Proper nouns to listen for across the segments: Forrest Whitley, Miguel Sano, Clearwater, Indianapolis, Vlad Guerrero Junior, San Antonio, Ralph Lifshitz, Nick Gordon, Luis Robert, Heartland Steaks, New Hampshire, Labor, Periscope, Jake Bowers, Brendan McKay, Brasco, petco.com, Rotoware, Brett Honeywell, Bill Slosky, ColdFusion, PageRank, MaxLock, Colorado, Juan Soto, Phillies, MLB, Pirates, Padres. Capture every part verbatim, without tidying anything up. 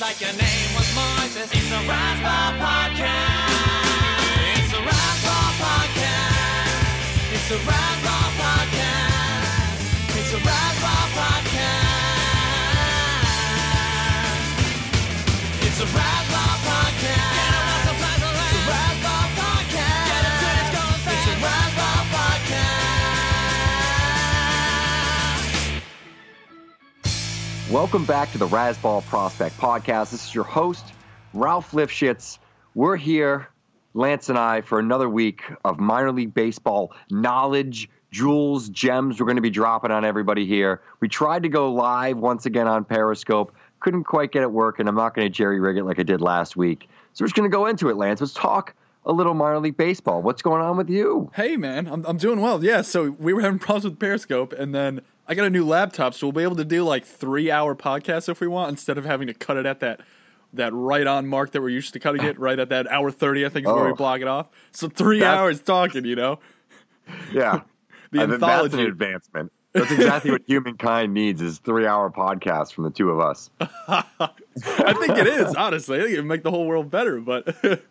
Like your name was Moses. It's the Razzball Podcast. It's the Razzball Podcast. It's the Razzball Podcast. It's the Razzball Podcast. It's the Razzball Podcast. Get a Russell Martin. It's the Razzball Podcast. Get it till it's going fast. It's the Razzball Podcast. Welcome back to the Razzball Prospect Podcast. This is your host, Ralph Lifshitz. We're here, Lance and I, for another week of minor league baseball knowledge, jewels, gems we're going to be dropping on everybody here. We tried to go live once again on Periscope. Couldn't quite get it working. I'm not going to jerry-rig it like I did last week. So we're just going to go into it, Lance. Let's talk a little minor league baseball. What's going on with you? Hey, man. I'm I'm doing well. Yeah, so we were having problems with Periscope, and then I got a new laptop, so we'll be able to do like three-hour podcasts if we want, instead of having to cut it at that that right-on mark that we're used to cutting it, right at that hour thirty, I think is oh. where we block it off. So three that's, hours talking, you know? Yeah. the I mean, anthology. That's an advancement. That's exactly what humankind needs, is three-hour podcasts from the two of us. I think it is, honestly. I think it would make the whole world better, but...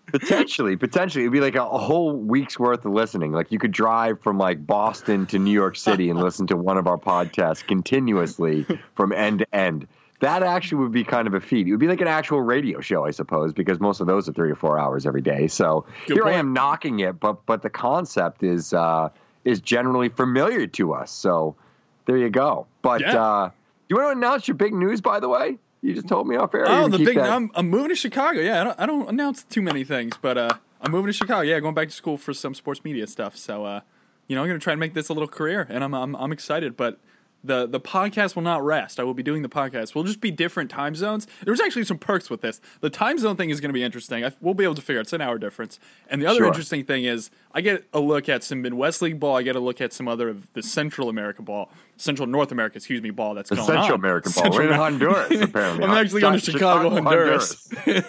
potentially, potentially. It would be like a, a whole week's worth of listening. Like, you could drive from, like, Boston to New York City and listen to one of our podcasts continuously from end to end. That actually would be kind of a feat. It would be like an actual radio show, I suppose, because most of those are three or four hours every day. So Good here point. I am knocking it, but but the concept is uh, is generally familiar to us, so... There you go. But yeah. uh, you want to announce your big news, by the way? You just told me off air. Oh, the big that... I'm, I'm moving to Chicago. Yeah, I don't, I don't announce too many things, but uh, I'm moving to Chicago. Yeah, going back to school for some sports media stuff. So, uh, you know, I'm going to try and make this a little career, and I'm I'm, I'm excited. But the, the podcast will not rest. I will be doing the podcast. We'll just be different time zones. There's actually some perks with this. The time zone thing is going to be interesting. I, we'll be able to figure out it's an hour difference. And the other sure. interesting thing is I get a look at some Midwest League ball. I get a look at some other of the Central America ball. Central North America, excuse me, ball that's the going Central on. American Central American ball. We're in Honduras, apparently. I'm actually going to Chicago, Chicago Honduras. Honduras.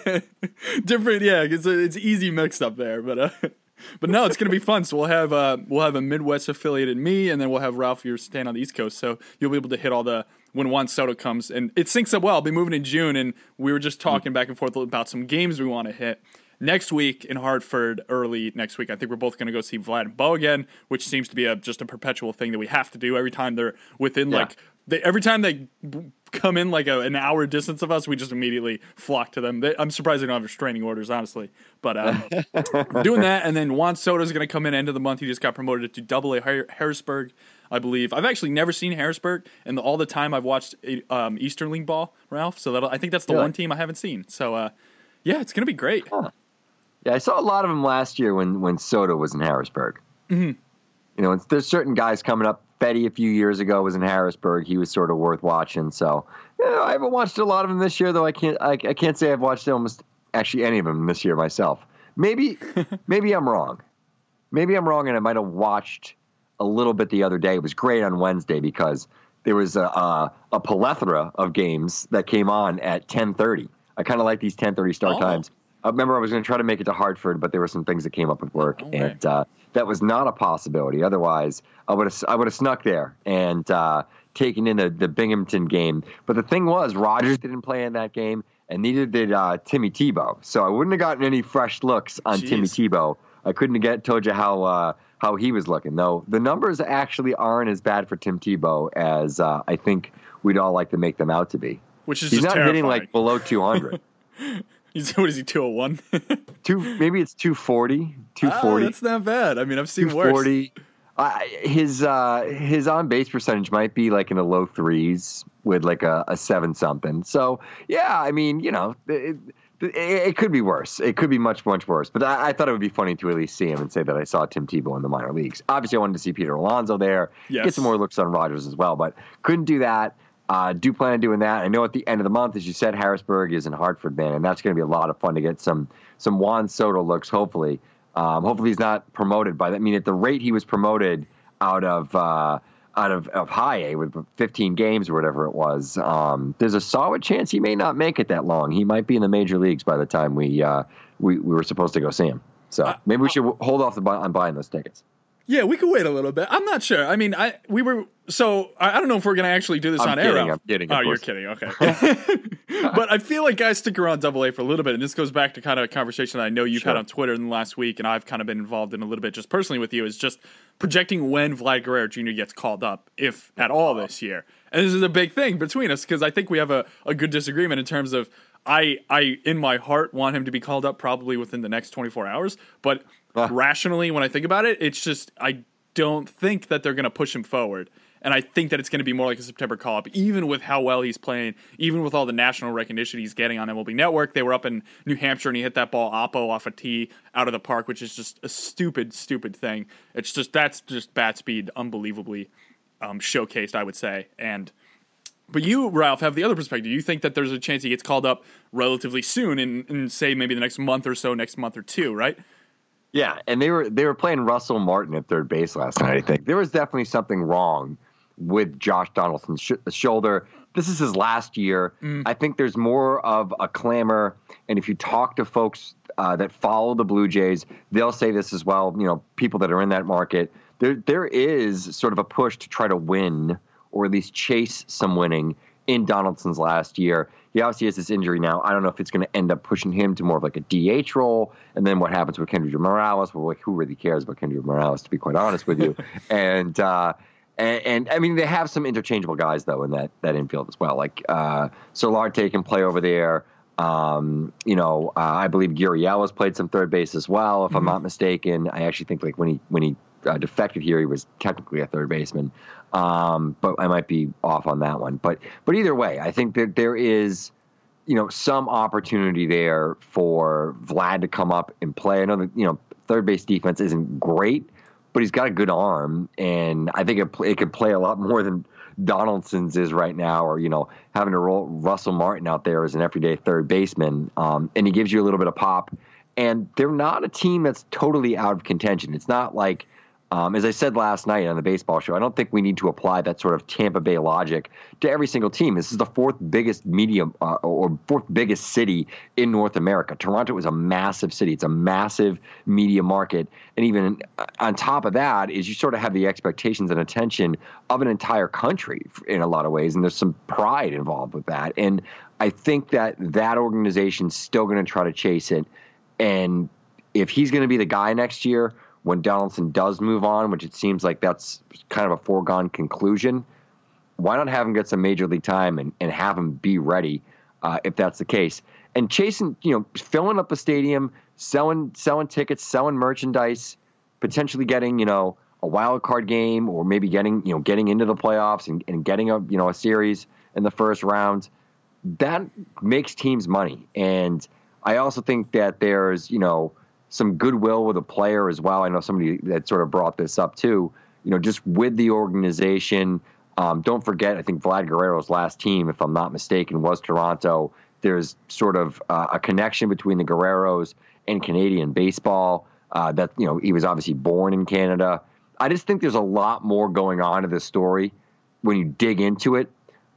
different, yeah. It's, a, it's easy mix up there, but... Uh, But no, it's going to be fun. So we'll have uh, we'll have a Midwest affiliate in me, and then we'll have Ralph, you're staying on the East Coast. So you'll be able to hit all the when Juan Soto comes. And it syncs up well. I'll be moving in June, and we were just talking back and forth about some games we want to hit. Next week in Hartford, early next week, I think we're both going to go see Vlad and Bo again, which seems to be a just a perpetual thing that we have to do every time they're within yeah. like they, every time they come in like a, an hour distance of us, we just immediately flock to them. They, I'm surprised they don't have restraining orders, honestly. But uh, doing that, and then Juan Soto is going to come in end of the month. He just got promoted to Double A Har- Harrisburg, I believe. I've actually never seen Harrisburg, and the, all the time I've watched um, Eastern League ball, Ralph. So that'll, I think that's the really? one team I haven't seen. So uh, yeah, it's going to be great. Huh. Yeah, I saw a lot of them last year when, when Soto was in Harrisburg. Mm-hmm. You know, there's certain guys coming up. Fetty a few years ago was in Harrisburg. He was sort of worth watching. So you know, I haven't watched a lot of them this year, though. I can't I, I can't say I've watched almost actually any of them this year myself. Maybe maybe I'm wrong. Maybe I'm wrong, and I might have watched a little bit the other day. It was great on Wednesday because there was a a, a plethora of games that came on at ten thirty. I kind of like these ten thirty start oh. times. I remember I was going to try to make it to Hartford, but there were some things that came up at work, okay. and uh, that was not a possibility. Otherwise, I would have I would have snuck there and uh, taking in the, the Binghamton game. But the thing was, Rodgers didn't play in that game, and neither did uh, Timmy Tebow. So I wouldn't have gotten any fresh looks on Jeez. Timmy Tebow. I couldn't have get, told you how uh, how he was looking, though. The numbers actually aren't as bad for Tim Tebow as uh, I think we'd all like to make them out to be. Which is He's just not terrifying. Hitting like below two hundred. What is he, two oh one? Two, maybe it's two forty. two forty. Ah, that's not bad. I mean, I've seen two forty. Worse. Uh, his uh, his on-base percentage might be like in the low threes with like a, a seven-something. So, yeah, I mean, you know, it, it, it could be worse. It could be much, much worse. But I, I thought it would be funny to at least see him and say that I saw Tim Tebow in the minor leagues. Obviously, I wanted to see Peter Alonso there, yes. get some more looks on Rodgers as well, but couldn't do that. Uh, do plan on doing that. I know at the end of the month, as you said, Harrisburg is in Hartford, man, and that's going to be a lot of fun to get some some Juan Soto looks, hopefully. Um, hopefully he's not promoted by that. I mean, at the rate he was promoted out of uh, out of, of high A with fifteen games or whatever it was, um, there's a solid chance he may not make it that long. He might be in the major leagues by the time we uh, we, we were supposed to go see him. So maybe we should hold off the, on buying those tickets. Yeah, we could wait a little bit. I'm not sure. I mean, I we were so I, I don't know if we're gonna actually do this I'm on air. I'm kidding. Oh, course. You're kidding. Okay, but I feel like guys stick around Double A for a little bit, and this goes back to kind of a conversation that I know you've sure. had on Twitter in the last week, and I've kind of been involved in a little bit just personally with you is just projecting when Vlad Guerrero Junior gets called up, if at all, this year. And this is a big thing between us because I think we have a, a good disagreement in terms of I I in my heart want him to be called up probably within the next twenty-four hours, but. Uh, rationally, when I think about it, it's just I don't think that they're going to push him forward. And I think that it's going to be more like a September call-up, even with how well he's playing, even with all the national recognition he's getting on M L B Network. They were up in New Hampshire, and he hit that ball oppo off a tee out of the park, which is just a stupid, stupid thing. It's just that's just bat speed unbelievably um, showcased, I would say. And But you, Ralph, have the other perspective. You think that there's a chance he gets called up relatively soon in, in say, maybe the next month or so, next month or two, right? Yeah, and they were they were playing Russell Martin at third base last night, I think. There was definitely something wrong with Josh Donaldson's sh- shoulder. This is his last year. Mm. I think there's more of a clamor, and if you talk to folks uh, that follow the Blue Jays, they'll say this as well, you know, people that are in that market. There There is sort of a push to try to win or at least chase some winning in Donaldson's last year. He obviously has this injury now. I don't know if it's going to end up pushing him to more of like a D H role. And then what happens with Kendrick Morales? Well, like, who really cares about Kendrick Morales, to be quite honest with you? and, uh, and, and I mean, they have some interchangeable guys, though, in that, that infield as well. Like uh, Solarte can play over there. Um, you know, uh, I believe Gurriel has played some third base as well, if mm-hmm. I'm not mistaken. I actually think like when he when he uh, defected here, he was technically a third baseman. Um, but I might be off on that one. But but either way, I think that there is, you know, some opportunity there for Vlad to come up and play. I know that, you know, third base defense isn't great, but he's got a good arm, and I think it, it could play a lot more than Donaldson's is right now, or, you know, having to roll Russell Martin out there as an everyday third baseman, um, and he gives you a little bit of pop. And they're not a team that's totally out of contention. It's not like, Um, as I said last night on the baseball show, I don't think we need to apply that sort of Tampa Bay logic to every single team. This is the fourth biggest medium uh, or fourth biggest city in North America. Toronto is a massive city. It's a massive media market. And even on top of that is you sort of have the expectations and attention of an entire country in a lot of ways. And there's some pride involved with that. And I think that that organization's still going to try to chase it. And if he's going to be the guy next year, when Donaldson does move on, which it seems like that's kind of a foregone conclusion, why not have him get some major league time and, and have him be ready uh, if that's the case? And chasing, you know, filling up the stadium, selling selling tickets, selling merchandise, potentially getting, you know, a wild card game or maybe getting, you know, getting into the playoffs and, and getting a, you know, a series in the first round, that makes teams money. And I also think that there's, you know, some goodwill with a player as well. I know somebody that sort of brought this up too, you know, just with the organization. Um, don't forget, I think Vlad Guerrero's last team, if I'm not mistaken, was Toronto. There's sort of uh, a connection between the Guerreros and Canadian baseball uh, that, you know, he was obviously born in Canada. I just think there's a lot more going on to this story when you dig into it.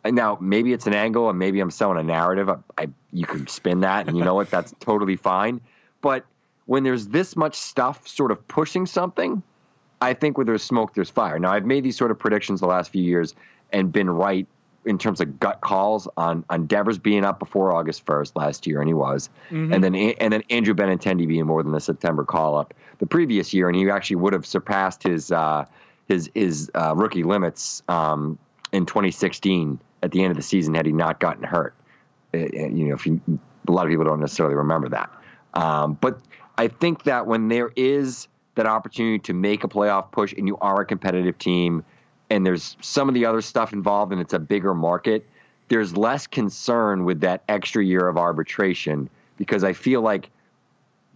And now maybe it's an angle and maybe I'm selling a narrative. I, I you can spin that and you know what, that's totally fine. But when there's this much stuff sort of pushing something, I think where there's smoke, there's fire. Now, I've made these sort of predictions the last few years, and been right in terms of gut calls on, on Devers being up before August first last year, and he was. Mm-hmm. And then and then Andrew Benintendi being more than the September call-up the previous year, and he actually would have surpassed his uh, his his uh, rookie limits um, in twenty sixteen at the end of the season had he not gotten hurt. It, it, you know, if you, a lot of people don't necessarily remember that. Um, but I think that when there is that opportunity to make a playoff push and you are a competitive team, and there's some of the other stuff involved and it's a bigger market, there's less concern with that extra year of arbitration, because I feel like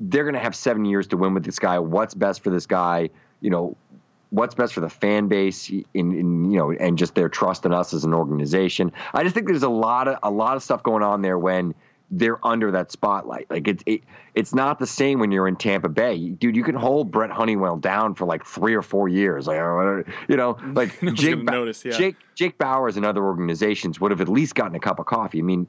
they're going to have seven years to win with this guy. What's best for this guy? You know, what's best for the fan base in, in you know, and just their trust in us as an organization. I just think there's a lot of, a lot of stuff going on there when they're under that spotlight. Like it's, it, it's not the same when you're in Tampa Bay, dude. You can hold Brett Honeywell down for like three or four years. Like, you know, like Jake, ba- notice, yeah. Jake, Jake Bowers and other organizations would have at least gotten a cup of coffee. I mean,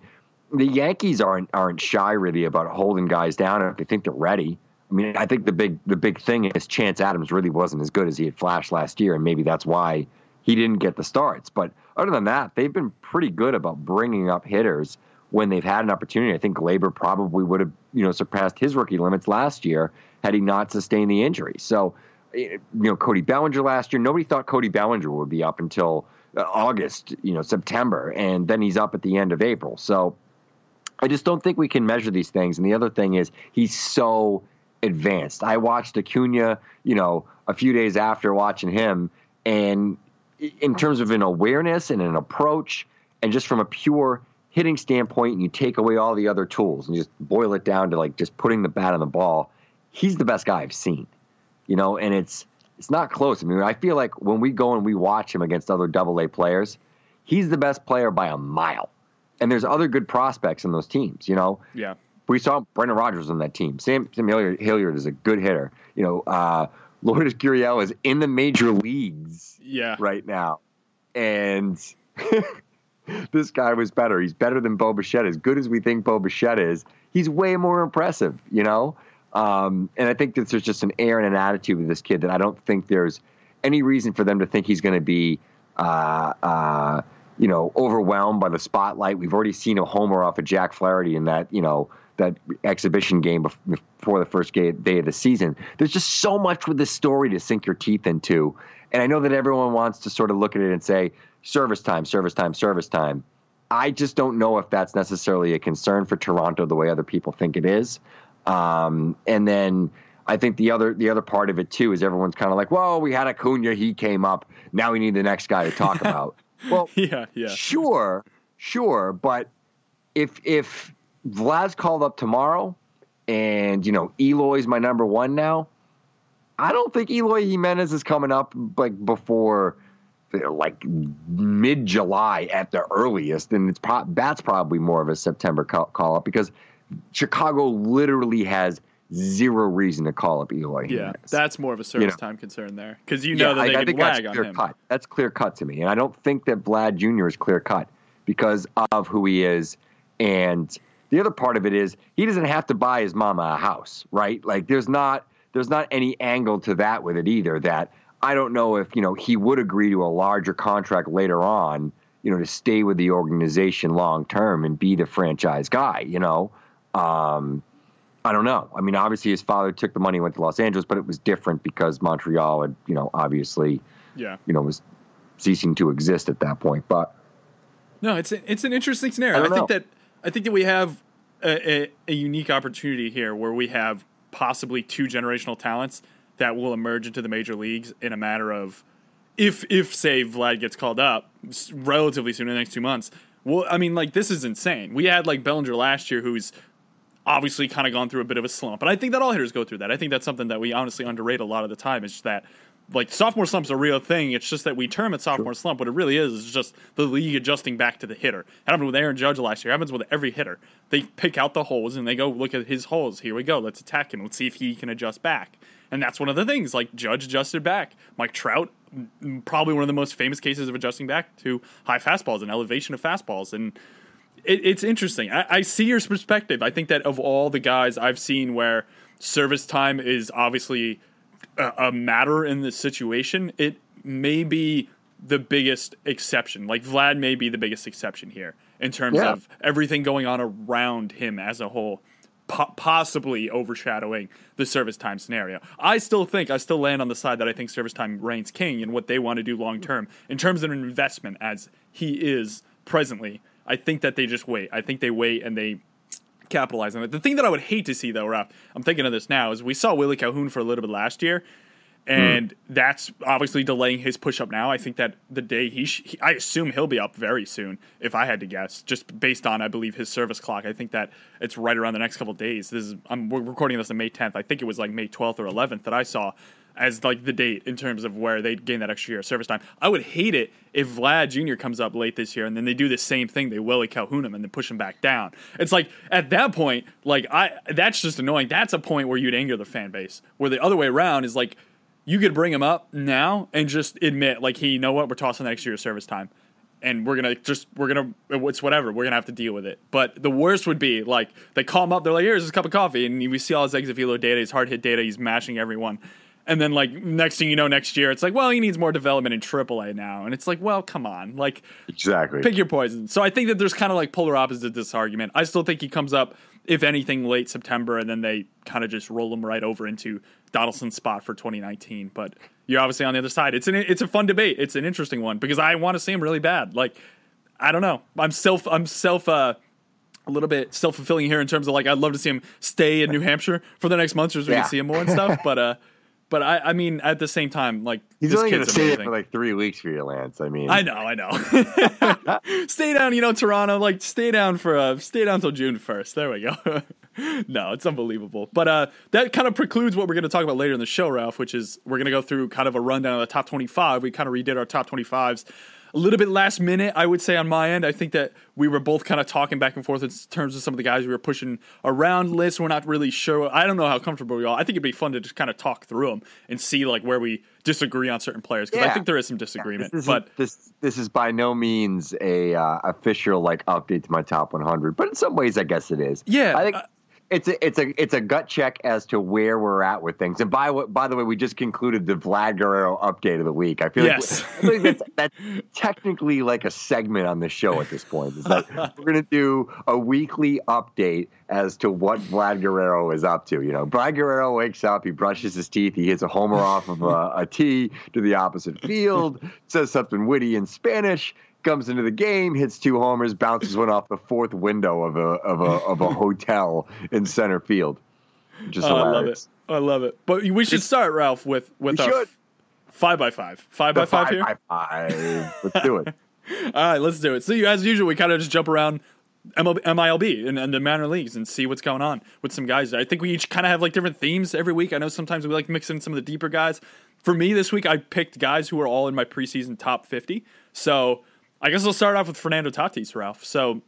the Yankees aren't, aren't shy really about holding guys down if they think they're ready. I mean, I think the big, the big thing is Chance Adams really wasn't as good as he had flashed last year. And maybe that's why he didn't get the starts. But other than that, they've been pretty good about bringing up hitters when they've had an opportunity. I think Labor probably would have, you know, surpassed his rookie limits last year had he not sustained the injury. So, you know, Cody Bellinger last year, nobody thought Cody Bellinger would be up until August, you know, September, and then he's up at the end of April. So I just don't think we can measure these things. And the other thing is he's so advanced. I watched Acuna, you know, a few days after watching him, and in terms of an awareness and an approach and just from a pure hitting standpoint, and you take away all the other tools and just boil it down to like just putting the bat on the ball, he's the best guy I've seen, you know, and it's, it's not close. I mean, I feel like when we go and we watch him against other double A players, he's the best player by a mile. And there's other good prospects in those teams, you know? Yeah. We saw Brendan Rodgers on that team. Sam, Sam Hilliard, Hilliard is a good hitter. You know, uh, Lourdes Gurriel is in the major leagues yeah. right now. And this guy was better. He's better than Bo Bichette. As good as we think Bo Bichette is, he's way more impressive, you know? Um, and I think that there's just an air and an attitude with this kid that I don't think there's any reason for them to think he's going to be, uh, uh, you know, overwhelmed by the spotlight. We've already seen a homer off of Jack Flaherty in that, you know, that exhibition game before the first day of the season. There's just so much with this story to sink your teeth into. And I know that everyone wants to sort of look at it and say, service time, service time, service time. I just don't know if that's necessarily a concern for Toronto the way other people think it is. Um, and then I think the other the other part of it, too, is everyone's kind of like, well, we had Acuna, he came up. Now we need the next guy to talk about. Well, yeah, yeah, sure, sure. But if if Vlad's called up tomorrow and, you know, Eloy's my number one now, I don't think Eloy Jimenez is coming up like before like mid-July at the earliest, and it's pro- that's probably more of a September call- call-up because Chicago literally has zero reason to call up Eloy Jimenez. Yeah, that's more of a service you know? time concern there because you know yeah, that they I, I can lag on him. Cut. That's clear-cut to me, and I don't think that Vlad Junior is clear-cut because of who he is, and the other part of it is he doesn't have to buy his mama a house, right? Like there's not there's not any angle to that with it either that – I don't know if, you know, he would agree to a larger contract later on, you know, to stay with the organization long term and be the franchise guy, you know. Um, I don't know. I mean, obviously his father took the money and went to Los Angeles, but it was different because Montreal had, you know, obviously, yeah, you know, was ceasing to exist at that point. But no, it's, a, it's an interesting scenario. I, I think that I think that we have a, a, a unique opportunity here where we have possibly two generational talents that will emerge into the major leagues in a matter of, if, if say, Vlad gets called up relatively soon in the next two months. Well, I mean, like, this is insane. We had, like, Bellinger last year, who's obviously kind of gone through a bit of a slump. And I think that all hitters go through that. I think that's something that we honestly underrate a lot of the time. It's just that, like, sophomore slump's a real thing. It's just that we term it sophomore slump. What it really is is just the league adjusting back to the hitter. It happened with Aaron Judge last year. It happens with every hitter. They pick out the holes, and they go, look at his holes. Here we go. Let's attack him. Let's see if he can adjust back. And that's one of the things, like Judge adjusted back. Mike Trout, probably one of the most famous cases of adjusting back to high fastballs and elevation of fastballs. And it, it's interesting. I, I see your perspective. I think that of all the guys I've seen where service time is obviously a, a matter in this situation, it may be the biggest exception. Like, Vlad may be the biggest exception here in terms yeah. of everything going on around him as a whole, po- possibly overshadowing the service time scenario. I still think, I still land on the side that I think service time reigns king and what they want to do long term. In terms of an investment, as he is presently, I think that they just wait. I think they wait and they capitalize on it. The thing that I would hate to see, though, Ralph, I'm thinking of this now, is we saw Willie Calhoun for a little bit last year. And mm. that's obviously delaying his push-up now. I think that the day he, sh- he – I assume he'll be up very soon, if I had to guess, just based on, I believe, his service clock. I think that it's right around the next couple of days. This is I'm we're recording this on May tenth. I think it was like May twelfth or eleventh that I saw as like the date in terms of where they gain that extra year of service time. I would hate it if Vlad Junior comes up late this year and then they do the same thing. They Willie Calhoun him and then push him back down. It's like at that point, like I that's just annoying. That's a point where you'd anger the fan base, where the other way around is like – you could bring him up now and just admit, like, hey, you know what? We're tossing the extra year of service time, and we're gonna just we're gonna it's whatever. We're gonna have to deal with it. But the worst would be like they call him up. They're like, here's a cup of coffee, and we see all his exit velo data, his hard hit data. He's mashing everyone, and then like next thing you know, next year it's like, well, he needs more development in triple A now, and it's like, well, come on, like exactly pick your poison. So I think that there's kind of like polar opposites to this argument. I still think he comes up, if anything, late September, and then they kind of just roll him right over into Donaldson's spot for twenty nineteen. But you're obviously on the other side. It's an it's a fun debate. It's an interesting one because I want to see him really bad. Like, I don't know. I'm self I'm self uh, a little bit self fulfilling here in terms of like I'd love to see him stay in New Hampshire for the next month or so we yeah. can see him more and stuff. But uh, but I I mean at the same time like he's this only going to stay there for like three weeks for you, Lance. I mean I know I know stay down you know Toronto like stay down for uh, stay down till June first. There we go. No, it's unbelievable. But uh, that kind of precludes what we're going to talk about later in the show, Ralph, which is we're going to go through kind of a rundown of the top twenty-five. We kind of redid our top twenty-fives a little bit last minute, I would say, on my end. I think that we were both kind of talking back and forth in terms of some of the guys we were pushing around lists. We're not really sure. I don't know how comfortable we are. I think it'd be fun to just kind of talk through them and see like where we disagree on certain players because yeah. I think there is some disagreement. Yeah, this but this this is by no means a uh, official like update to my top one hundred, but in some ways, I guess it is. Yeah, I think. Uh, It's a it's a it's a gut check as to where we're at with things. And by by the way, we just concluded the Vlad Guerrero update of the week. I feel yes. like that's, that's technically like a segment on the show at this point. It's like we're gonna do a weekly update as to what Vlad Guerrero is up to. You know, Vlad Guerrero wakes up, he brushes his teeth, he hits a homer off of a, a tee to the opposite field, says something witty in Spanish. Comes into the game, hits two homers, bounces one off the fourth window of a of a of a hotel in center field. Just oh, I love it. I love it. But we should start, Ralph, with with we our five by five, five the by five, five here. Five by five. Let's do it. All right, let's do it. So, you, as usual, we kind of just jump around M L B, M I L B and, and the minor leagues and see what's going on with some guys. I think we each kind of have like different themes every week. I know sometimes we like to mix in some of the deeper guys. For me this week, I picked guys who are all in my preseason top fifty. So I guess I'll start off with Fernando Tatis, Ralph. So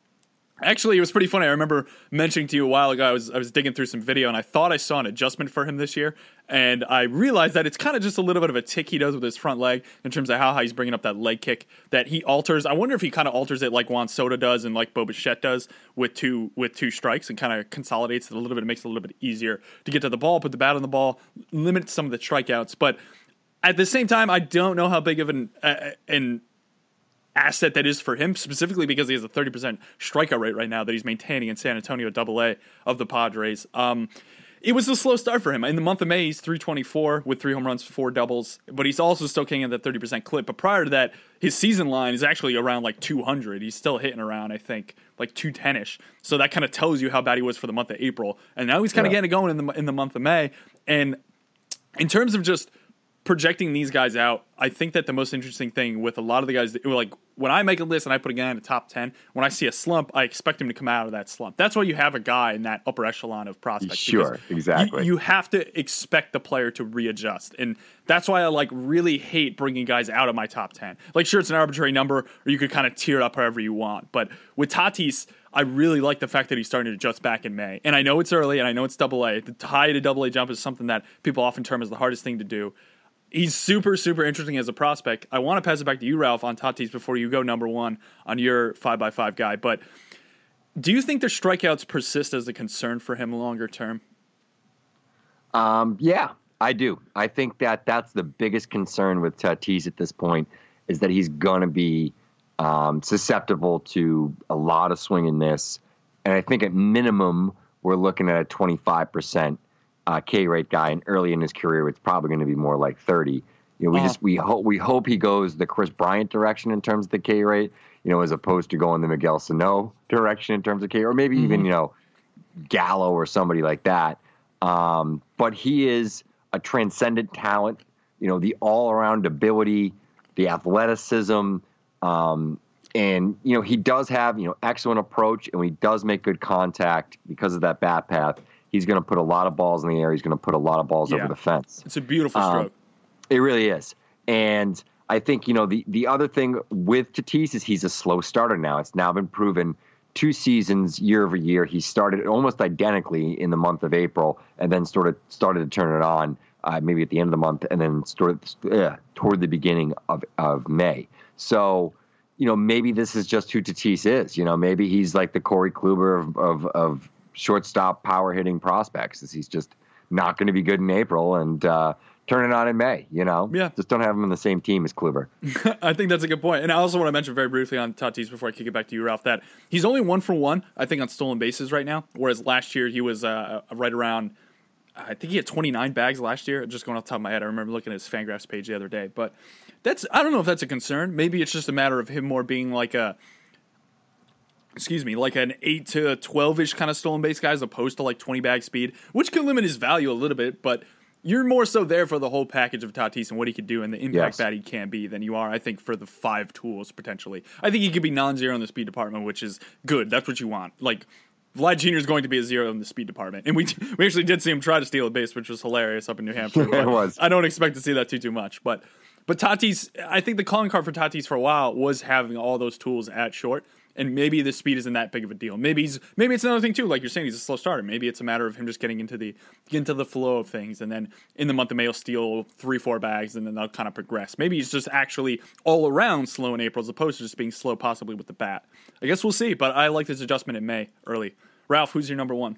actually, it was pretty funny. I remember mentioning to you a while ago, I was I was digging through some video, and I thought I saw an adjustment for him this year. And I realized that it's kind of just a little bit of a tick he does with his front leg in terms of how high he's bringing up that leg kick that he alters. I wonder if he kind of alters it like Juan Soto does and like Bo Bichette does with two with two strikes and kind of consolidates it a little bit. It makes it a little bit easier to get to the ball, put the bat on the ball, limit some of the strikeouts. But at the same time, I don't know how big of an uh, an asset that is for him, specifically because he has a thirty percent strikeout rate right now that he's maintaining in San Antonio Double A of the Padres. Um, it was a slow start for him. In the month of May, he's three twenty-four with three home runs, four doubles, but he's also still king at that thirty percent clip. But prior to that, his season line is actually around like two hundred. He's still hitting around, I think, like two ten-ish. So that kind of tells you how bad he was for the month of April. And now he's kind of yeah. getting it going in the in the month of May. And in terms of just projecting these guys out, I think that the most interesting thing with a lot of the guys, that, like when I make a list and I put a guy in the top ten, when I see a slump, I expect him to come out of that slump. That's why you have a guy in that upper echelon of prospects. Sure, exactly. You, you have to expect the player to readjust. And that's why I like really hate bringing guys out of my top ten. Like sure, it's an arbitrary number, or you could kind of tier it up however you want. But with Tatis, I really like the fact that he's starting to adjust back in May. And I know it's early, and I know it's double A. The high to double A jump is something that people often term as the hardest thing to do. He's super, super interesting as a prospect. I want to pass it back to you, Ralph, on Tatis before you go number one on your five by five guy. But do you think the strikeouts persist as a concern for him longer term? Um, yeah, I do. I think that that's the biggest concern with Tatis at this point is that he's going to be um, susceptible to a lot of swing and miss. And I think at minimum, we're looking at a twenty-five percent uh, K rate guy. And early in his career, it's probably going to be more like thirty. You know, we yeah. just we hope we hope he goes the Chris Bryant direction in terms of the K rate, you know, as opposed to going the Miguel Sano direction in terms of K, or maybe mm-hmm. even, you know, Gallo or somebody like that. Um, but he is a transcendent talent, you know, the all around ability, the athleticism. Um, and, you know, he does have, you know, excellent approach, and when he does make good contact because of that bat path, he's going to put a lot of balls in the air. He's going to put a lot of balls yeah. over the fence. It's a beautiful stroke. Um, It really is. And I think, you know, the, the other thing with Tatis is he's a slow starter now. It's now been proven two seasons, year over year. He started almost identically in the month of April and then sort of started to turn it on uh, maybe at the end of the month and then sort of, uh, toward the beginning of, of May. So, you know, maybe this is just who Tatis is. You know, maybe he's like the Corey Kluber of, of, of shortstop power hitting prospects. He's just not going to be good in April and, uh, turn it on in May, you know? Yeah. Just don't have him on the same team as Kluber. I think that's a good point. And I also want to mention very briefly on Tatis before I kick it back to you, Ralph, that he's only one for one, I think, on stolen bases right now, whereas last year he was uh, right around, I think he had twenty-nine bags last year. Just going off the top of my head, I remember looking at his Fangraphs page the other day. But that's I don't know if that's a concern. Maybe it's just a matter of him more being like a, excuse me, like an eight to twelve-ish kind of stolen base guy as opposed to like twenty-bag speed, which can limit his value a little bit, but you're more so there for the whole package of Tatis and what he could do and the impact yes. that he can be than you are, I think, for the five tools, potentially. I think he could be non-zero in the speed department, which is good. That's what you want. Like, Vlad Junior is going to be a zero in the speed department. And we we actually did see him try to steal a base, which was hilarious up in New Hampshire. It was. I don't expect to see that too, too much. But, but Tatis, I think the calling card for Tatis for a while was having all those tools at short. And maybe the speed isn't that big of a deal. Maybe he's maybe it's another thing too. Like you're saying, he's a slow starter. Maybe it's a matter of him just getting into the into the flow of things, and then in the month of May he'll steal three, four bags, and then they'll kind of progress. Maybe he's just actually all around slow in April as opposed to just being slow possibly with the bat. I guess we'll see. But I like this adjustment in May early. Ralph, who's your number one?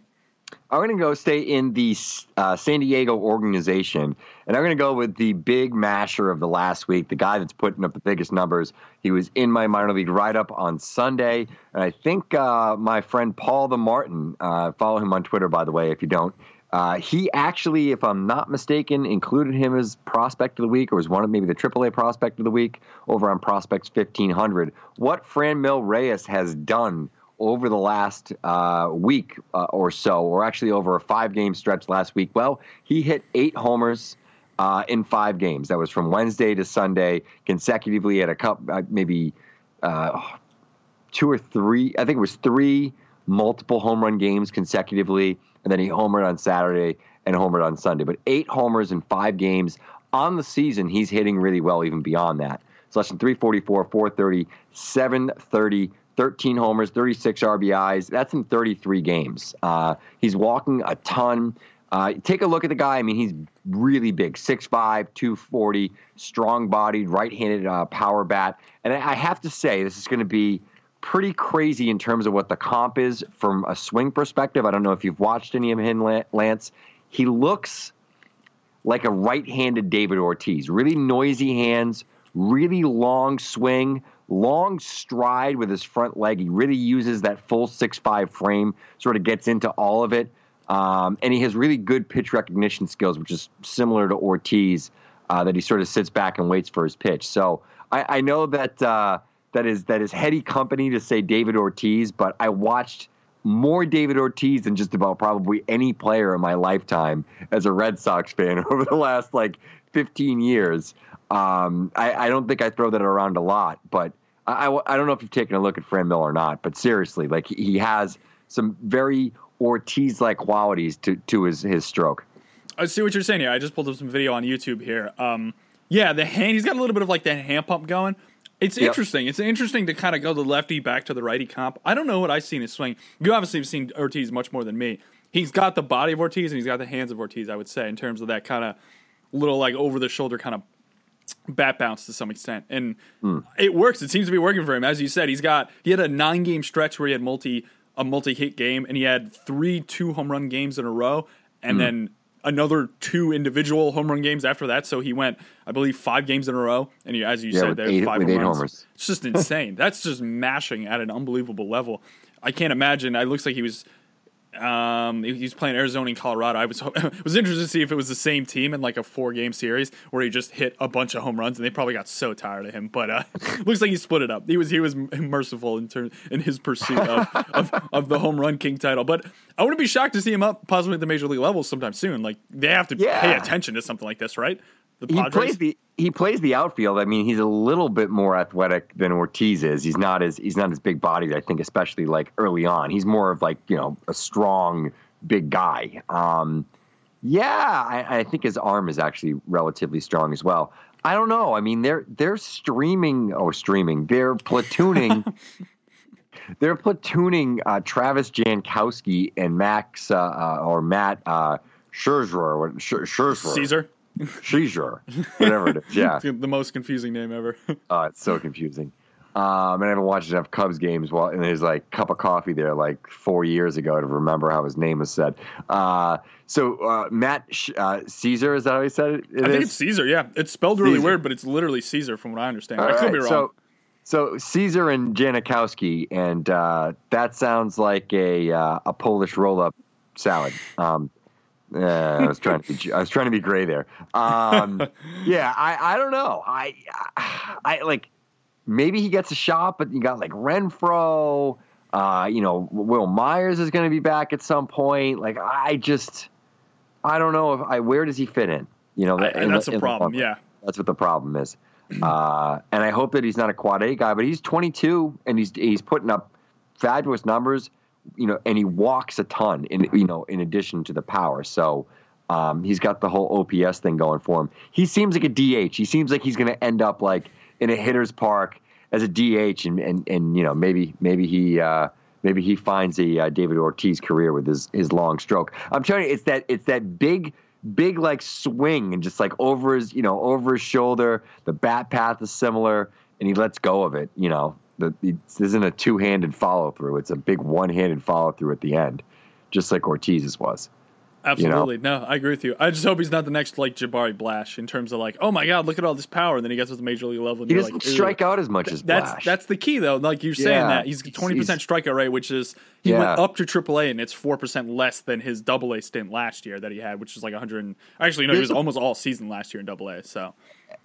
I'm going to go stay in the uh, San Diego organization, and I'm going to go with the big masher of the last week, the guy that's putting up the biggest numbers. He was in my minor league write-up on Sunday, and I think uh, my friend Paul the Martin, uh, follow him on Twitter, by the way, if you don't. Uh, he actually, if I'm not mistaken, included him as prospect of the week, or was one of maybe the triple A prospect of the week over on Prospects fifteen hundred. What Franmil Reyes has done over the last uh, week uh, or so, or actually over a five-game stretch last week, well, he hit eight homers uh, in five games. That was from Wednesday to Sunday consecutively at a couple, uh, maybe uh, two or three, I think it was three multiple home run games consecutively, and then he homered on Saturday and homered on Sunday. But eight homers in five games. On the season, he's hitting really well even beyond that. Slushing three forty-four, four thirty, seven thirty, thirteen homers, thirty-six R B Is. That's in thirty-three games. Uh, he's walking a ton. Uh, take a look at the guy. I mean, he's really big. six five, two forty, strong-bodied, right-handed uh, power bat. And I have to say, this is going to be pretty crazy in terms of what the comp is from a swing perspective. I don't know if you've watched any of him, Lance. He looks like a right-handed David Ortiz. Really noisy hands, really long swing, long stride with his front leg. He really uses that full six five frame, sort of gets into all of it. Um, and he has really good pitch recognition skills, which is similar to Ortiz, uh, that he sort of sits back and waits for his pitch. So I, I know that uh, that is that is heady company to say David Ortiz, but I watched more David Ortiz than just about probably any player in my lifetime as a Red Sox fan over the last like fifteen years. Um, I, I don't think I throw that around a lot, but I, I, I don't know if you've taken a look at Franmil or not, but seriously, like he has some very Ortiz-like qualities to, to his, his stroke. I see what you're saying here. I just pulled up some video on YouTube here. Um, yeah, the hand, he's got a little bit of like that hand pump going. It's yep. interesting. It's interesting to kind of go the lefty back to the righty comp. I don't know what I've seen his swing. You obviously have seen Ortiz much more than me. He's got the body of Ortiz and he's got the hands of Ortiz, I would say, in terms of that kind of little like over the shoulder kind of bat bounce to some extent, and mm. it works. It seems to be working for him. As you said, he's got he had a nine game stretch where he had multi a multi hit game, and he had three two home run games in a row, and mm. then another two individual home run games after that. So he went, I believe, five games in a row. And he, as you yeah, said, there's five home runs. Homers. It's just insane. That's just mashing at an unbelievable level. I can't imagine. It looks like he was um, he was playing Arizona and Colorado. I was was interested to see if it was the same team in like a four-game series where he just hit a bunch of home runs, and they probably got so tired of him. But uh, looks like he split it up. He was he was merciful in term, in his pursuit of, of, of the home run king title. But I wouldn't be shocked to see him up possibly at the major league level sometime soon. Like they have to yeah. pay attention to something like this, right? The Padres? He plays the he plays the outfield. I mean, he's a little bit more athletic than Ortiz is. He's not as he's not as big bodied, I think, especially like early on. He's more of like, you know, a strong big guy. Um, yeah, I, I think his arm is actually relatively strong as well. I don't know. I mean, they're they're streaming or oh, streaming. They're platooning. they're platooning uh, Travis Jankowski and Max uh, uh, or Matt uh, Scherzer. Scherzer. Caesar. Sure, whatever it is. Yeah, the most confusing name ever. Oh, it's so confusing. Um, and I haven't watched enough Cubs games while and there's like cup of coffee there like four years ago to remember how his name was said. Uh, so uh, Matt uh, Caesar, is that how he said it? it I think is? It's Caesar. Yeah, it's spelled really Caesar. Weird, but it's literally Caesar from what I understand. All I could right, be wrong. So, so Caesar and Janikowski, and uh, that sounds like a uh, a Polish roll up salad. Um, Uh, I was trying to be, I was trying to be gray there. Um, yeah, I, I don't know. I, I like maybe he gets a shot, but you got like Renfroe. Uh, you know, Will Myers is going to be back at some point. Like I just, I don't know if I. Where does he fit in? You know, I, and that's the, a problem. Yeah, that's what the problem is. Uh, and I hope that he's not a quad A guy, but he's twenty-two and he's he's putting up fabulous numbers. You know, and he walks a ton in, you know, in addition to the power. So um, he's got the whole O P S thing going for him. He seems like a D H. He seems like he's going to end up like in a hitter's park as a D H. And, and, and you know, maybe, maybe he, uh, maybe he finds a uh, David Ortiz career with his, his long stroke. I'm telling you, it's that, it's that big, big, like swing and just like over his, you know, over his shoulder, the bat path is similar and he lets go of it, you know. The, it isn't a two-handed follow-through. It's a big one-handed follow-through at the end, just like Ortiz's was. Absolutely. You know? No, I agree with you. I just hope he's not the next, like, Jabari Blash in terms of, like, oh, my God, look at all this power. And then he gets to the major league level. And he doesn't like, strike out as much Th- as Blash. That's, that's the key, though. Like, you're yeah. saying that. He's twenty percent he's, strikeout rate, which is he yeah. went up to triple A, and it's four percent less than his double A stint last year that he had, which is like one hundred. Actually, no, he was almost all season last year in double A, so...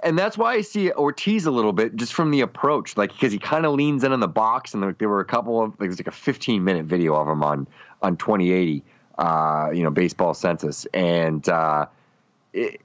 And that's why I see Ortiz a little bit just from the approach, like because he kind of leans in on the box. And there, there were a couple of like it's like a fifteen minute video of him on on twenty eighty, uh, you know, baseball census. And uh, it,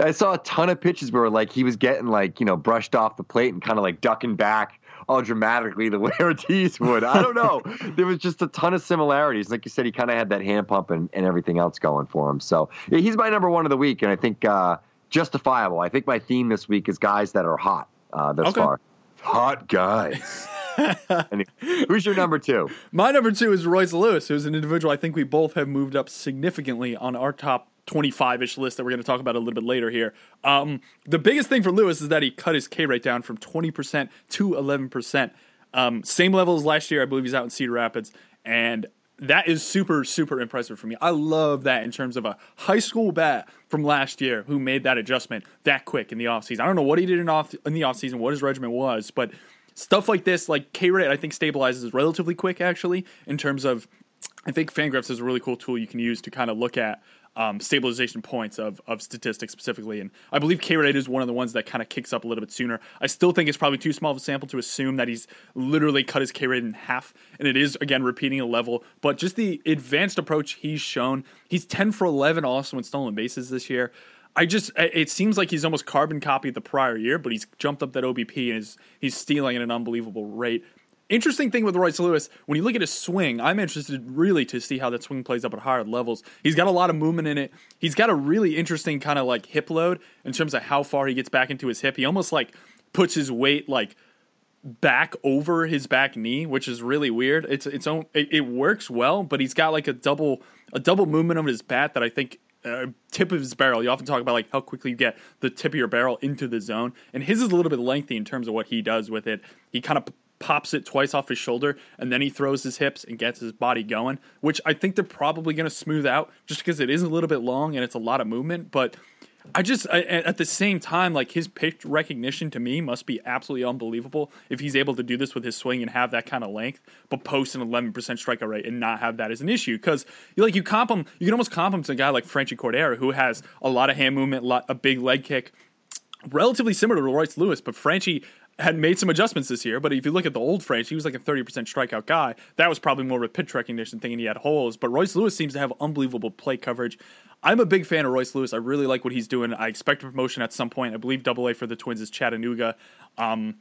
I saw a ton of pitches where like he was getting like, you know, brushed off the plate and kind of like ducking back all dramatically the way Ortiz would. I don't know. There was just a ton of similarities. Like you said, he kind of had that hand pump and, and everything else going for him. So yeah, he's my number one of the week. And I think uh, justifiable. I think my theme this week is guys that are hot uh, thus okay. far. Hot guys. Anyway, who's your number two? My number two is Royce Lewis, who's an individual I think we both have moved up significantly on our top twenty-five-ish list that we're going to talk about a little bit later here. Um, the biggest thing for Lewis is that he cut his K rate down from twenty percent to eleven percent. Um, same level as last year. I believe he's out in Cedar Rapids. And that is super, super impressive for me. I love that in terms of a high school bat from last year who made that adjustment that quick in the offseason. I don't know what he did in, off, in the offseason, what his regimen was, but stuff like this, like K-rate, I think stabilizes relatively quick, actually, in terms of, I think Fangraphs is a really cool tool you can use to kind of look at um, stabilization points of, of statistics specifically. And I believe K-rate is one of the ones that kind of kicks up a little bit sooner. I still think it's probably too small of a sample to assume that he's literally cut his K-rate in half. And it is, again, repeating a level. But just the advanced approach he's shown. He's ten for eleven also in stolen bases this year. I just, it seems like he's almost carbon copied the prior year, but he's jumped up that O B P and is, he's stealing at an unbelievable rate. Interesting thing with Royce Lewis, when you look at his swing, I'm interested really to see how that swing plays up at higher levels. He's got a lot of movement in it. He's got a really interesting kind of like hip load in terms of how far he gets back into his hip. He almost like puts his weight like back over his back knee, which is really weird. It's it's own, it, it works well, but he's got like a double a double movement of his bat that I think uh, tip of his barrel. You often talk about like how quickly you get the tip of your barrel into the zone, and his is a little bit lengthy in terms of what he does with it. He kind of pops it twice off his shoulder, and then he throws his hips and gets his body going, which I think they're probably going to smooth out just because it is a little bit long and it's a lot of movement. But I just, I, at the same time, like, his pitch recognition to me must be absolutely unbelievable if he's able to do this with his swing and have that kind of length, but post an eleven percent strikeout rate and not have that as an issue. Because you like you comp him, you can almost comp him to a guy like Franchy Cordero, who has a lot of hand movement, a big leg kick, relatively similar to Royce Lewis, but Franchy had made some adjustments this year. But if you look at the old French, he was like a thirty percent strikeout guy. That was probably more of a pitch recognition thing, and he had holes. But Royce Lewis seems to have unbelievable play coverage. I'm a big fan of Royce Lewis. I really like what he's doing. I expect a promotion at some point. I believe Double A for the Twins is Chattanooga. Um,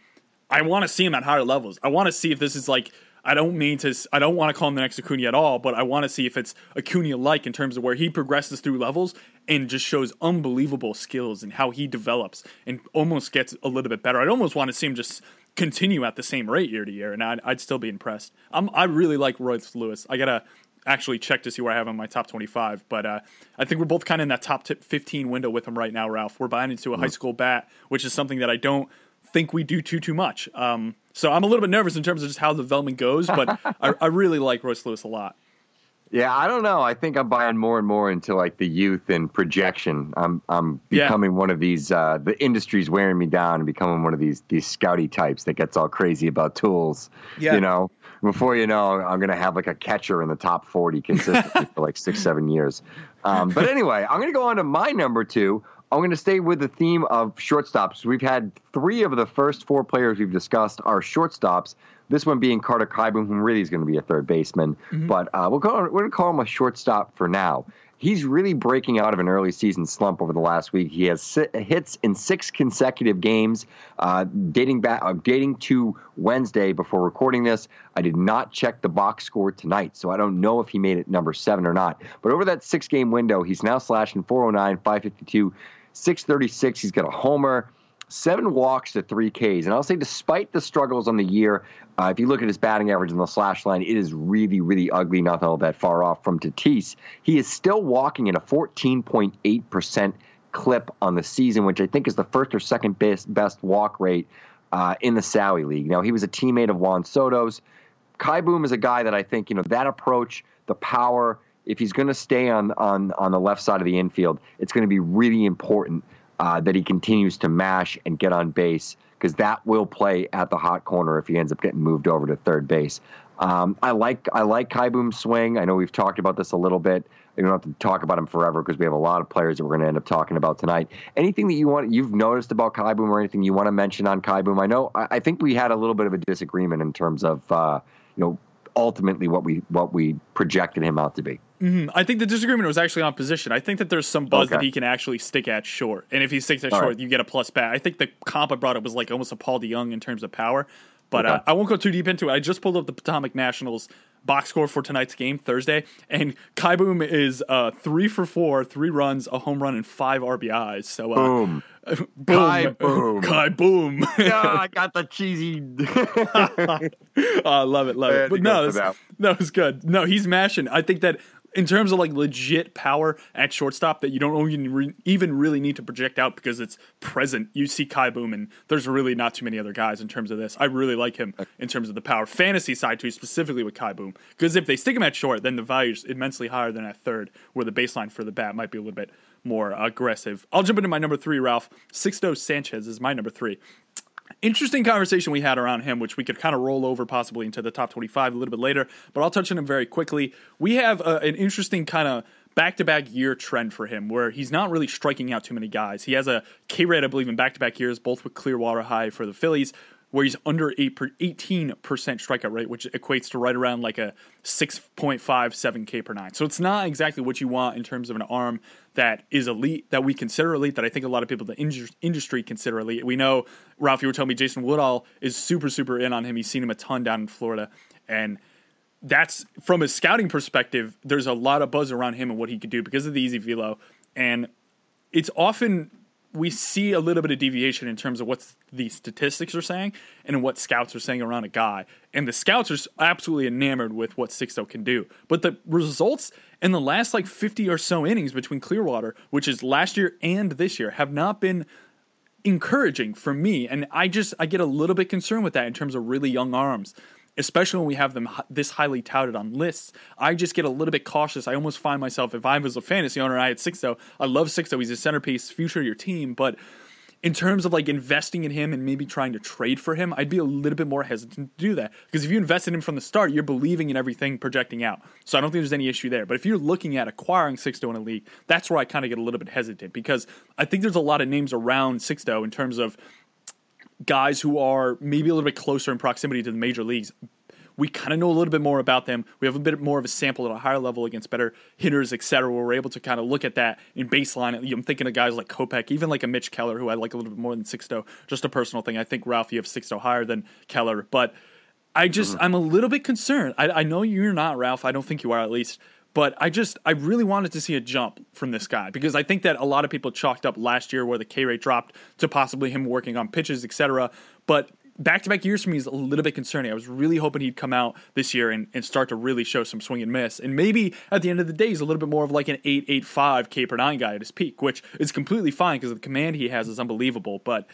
I want to see him at higher levels. I want to see if this is like, I don't mean to, I don't want to call him the next Acuna at all, but I want to see if it's Acuna-like in terms of where he progresses through levels and just shows unbelievable skills and how he develops and almost gets a little bit better. I'd almost want to see him just continue at the same rate year to year, and I'd, I'd still be impressed. I'm, I really like Royce Lewis. I got to actually check to see where I have him in my top twenty-five, but uh, I think we're both kind of in that top fifteen window with him right now, Ralph. We're buying into a mm-hmm. high school bat, which is something that I don't think we do too, too much. Um, So I'm a little bit nervous in terms of just how the development goes, but I, I really like Royce Lewis a lot. Yeah, I don't know. I think I'm buying more and more into like the youth and projection. I'm I'm becoming yeah. one of these. Uh, the industry's wearing me down and becoming one of these these scouty types that gets all crazy about tools. Yeah. You know, before you know, I'm gonna have like a catcher in the top forty consistently for like six, seven years. Um, but anyway, I'm gonna go on to my number two. I'm going to stay with the theme of shortstops. We've had three of the first four players we've discussed are shortstops, this one being Carter Kieboom, who really is going to be a third baseman. Mm-hmm. But uh, we'll call, we're going to call him a shortstop for now. He's really breaking out of an early season slump over the last week. He has si- hits in six consecutive games, uh, dating back, uh, dating to Wednesday before recording this. I did not check the box score tonight, so I don't know if he made it number seven or not. But over that six-game window, he's now slashing four oh nine, five fifty-two, six thirty-six. He's got a homer, seven walks to three Ks. And I'll say, despite the struggles on the year, uh, if you look at his batting average in the slash line, it is really, really ugly, not all that far off from Tatis. He is still walking at a fourteen point eight percent clip on the season, which I think is the first or second best, best walk rate uh, in the Sowie League. Now, he was a teammate of Juan Soto's. Kieboom is a guy that I think, you know, that approach, the power, if he's going to stay on, on, on the left side of the infield, it's going to be really important uh, that he continues to mash and get on base, because that will play at the hot corner if he ends up getting moved over to third base. Um, I like I like Kieboom's swing. I know we've talked about this a little bit. We don't have to talk about him forever because we have a lot of players that we're going to end up talking about tonight. Anything that you want, you've noticed about Kieboom or anything you want to mention on Kieboom? I know I, I think we had a little bit of a disagreement in terms of uh, you know ultimately what we what we projected him out to be. Mm-hmm. I think the disagreement was actually on position. I think that there's some buzz okay. that he can actually stick at short. And if he sticks at All short, right. you get a plus bat. I think the comp I brought up was like almost a Paul DeYoung in terms of power. But okay. uh, I won't go too deep into it. I just pulled up the Potomac Nationals box score for tonight's game, Thursday. And Kieboom is uh, three for four, three runs, a home run, and five R B Is. So, uh, boom. Boom. Kieboom. Kieboom. Yeah, I got the cheesy. I uh, love it, love yeah, it. But no, it's, no, it's good. No, he's mashing. I think that in terms of like legit power at shortstop that you don't even really need to project out because it's present. You see Kieboom, and there's really not too many other guys in terms of this. I really like him in terms of the power fantasy side too, specifically with Kieboom, because if they stick him at short, then the value is immensely higher than at third, where the baseline for the bat might be a little bit more aggressive. I'll jump into my number three, Ralph. Sixto Sanchez is my number three. Interesting conversation we had around him, which we could kind of roll over possibly into the top twenty-five a little bit later, but I'll touch on him very quickly. We have a, an interesting kind of back-to-back year trend for him where he's not really striking out too many guys. He has a K-rate, I believe, in back-to-back years, both with Clearwater High for the Phillies, where he's under eighteen percent strikeout rate, which equates to right around like a six point five seven K per nine. So it's not exactly what you want in terms of an arm that is elite, that we consider elite, that I think a lot of people in the industry consider elite. We know, Ralph, you were telling me Jason Woodall is super, super in on him. He's seen him a ton down in Florida. And that's, from a scouting perspective, there's a lot of buzz around him and what he could do because of the easy velo. And it's often we see a little bit of deviation in terms of what the statistics are saying and what scouts are saying around a guy. And the scouts are absolutely enamored with what Sixto can do. But the results in the last like fifty or so innings between Clearwater, which is last year and this year, have not been encouraging for me. And I just, I get a little bit concerned with that in terms of really young arms, especially when we have them this highly touted on lists. I just get a little bit cautious. I almost find myself, if I was a fantasy owner, I had Sixto. I love Sixto. He's a centerpiece, future of your team. But in terms of like investing in him and maybe trying to trade for him, I'd be a little bit more hesitant to do that. Because if you invest in him from the start, you're believing in everything projecting out. So I don't think there's any issue there. But if you're looking at acquiring Sixto in a league, that's where I kind of get a little bit hesitant. Because I think there's a lot of names around Sixto in terms of guys who are maybe a little bit closer in proximity to the major leagues. We kind of know a little bit more about them. We have a bit more of a sample at a higher level against better hitters, et cetera, where we're able to kind of look at that in baseline. I'm thinking of guys like Kopech, even like a Mitch Keller, who I like a little bit more than Sixto. Just a personal thing. I think, Ralph, you have Sixto higher than Keller. But I just, mm-hmm. I'm a little bit concerned. I, I know you're not, Ralph. I don't think you are, at least. But I just, I really wanted to see a jump from this guy, because I think that a lot of people chalked up last year where the K rate dropped to possibly him working on pitches, et cetera. But back-to-back years for me is a little bit concerning. I was really hoping he'd come out this year and, and start to really show some swing and miss. And maybe at the end of the day, he's a little bit more of like an eight eight five K per nine guy at his peak, which is completely fine because the command he has is unbelievable. But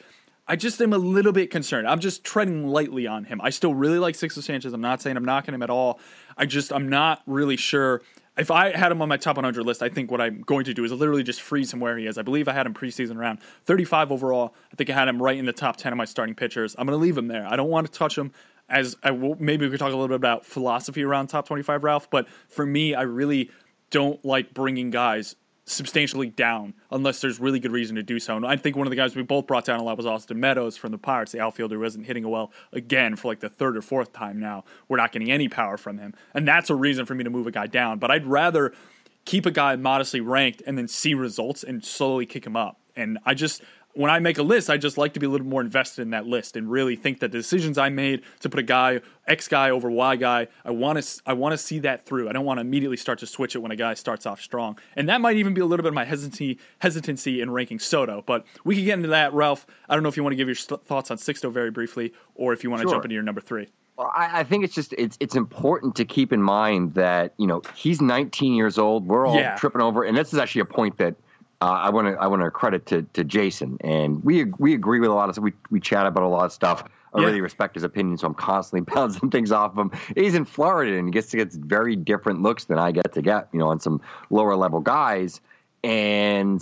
I just am a little bit concerned. I'm just treading lightly on him. I still really like Sixto Sanchez. I'm not saying I'm knocking him at all. I just, I'm not really sure. If I had him on my top one hundred list, I think what I'm going to do is literally just freeze him where he is. I believe I had him preseason around thirty-five overall. I think I had him right in the top ten of my starting pitchers. I'm going to leave him there. I don't want to touch him. As I will, maybe we could talk a little bit about philosophy around top twenty-five, Ralph. But for me, I really don't like bringing guys substantially down unless there's really good reason to do so. And I think one of the guys we both brought down a lot was Austin Meadows from the Pirates, the outfielder who isn't hitting well again for like the third or fourth time now. We're not getting any power from him, and that's a reason for me to move a guy down. But I'd rather keep a guy modestly ranked and then see results and slowly kick him up. And I just, when I make a list, I just like to be a little more invested in that list and really think that the decisions I made to put a guy, X guy over Y guy, I want to I want to see that through. I don't want to immediately start to switch it when a guy starts off strong. And that might even be a little bit of my hesitancy, hesitancy in ranking Soto. But we can get into that, Ralph. I don't know if you want to give your st- thoughts on Sixto very briefly, or if you want to sure. jump into your number three. Well, I, I think it's just it's it's important to keep in mind that, you know, he's nineteen years old. We're all yeah. tripping over. And this is actually a point that Uh, I want to I want to credit to to Jason, and we we agree with a lot of we we chat about a lot of stuff. I yeah. really respect his opinion, so I'm constantly bouncing things off of him. He's in Florida and he gets gets very different looks than I get to get, you know, on some lower level guys. And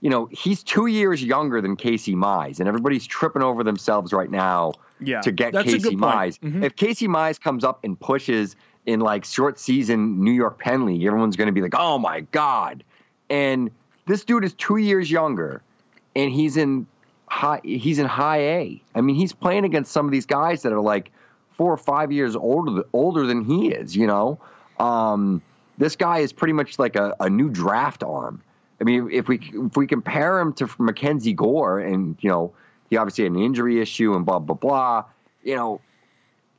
you know, he's two years younger than Casey Mize, and everybody's tripping over themselves right now yeah. to get That's Casey Mize. Mm-hmm. If Casey Mize comes up and pushes in like short season New York Penn League, everyone's going to be like, oh my god, and this dude is two years younger, and he's in high, he's in high A. I mean, he's playing against some of these guys that are like four or five years older older than he is, you know. Um, this guy is pretty much like a, a new draft arm. I mean, if we if we compare him to Mackenzie Gore, and, you know, he obviously had an injury issue and blah, blah, blah, you know,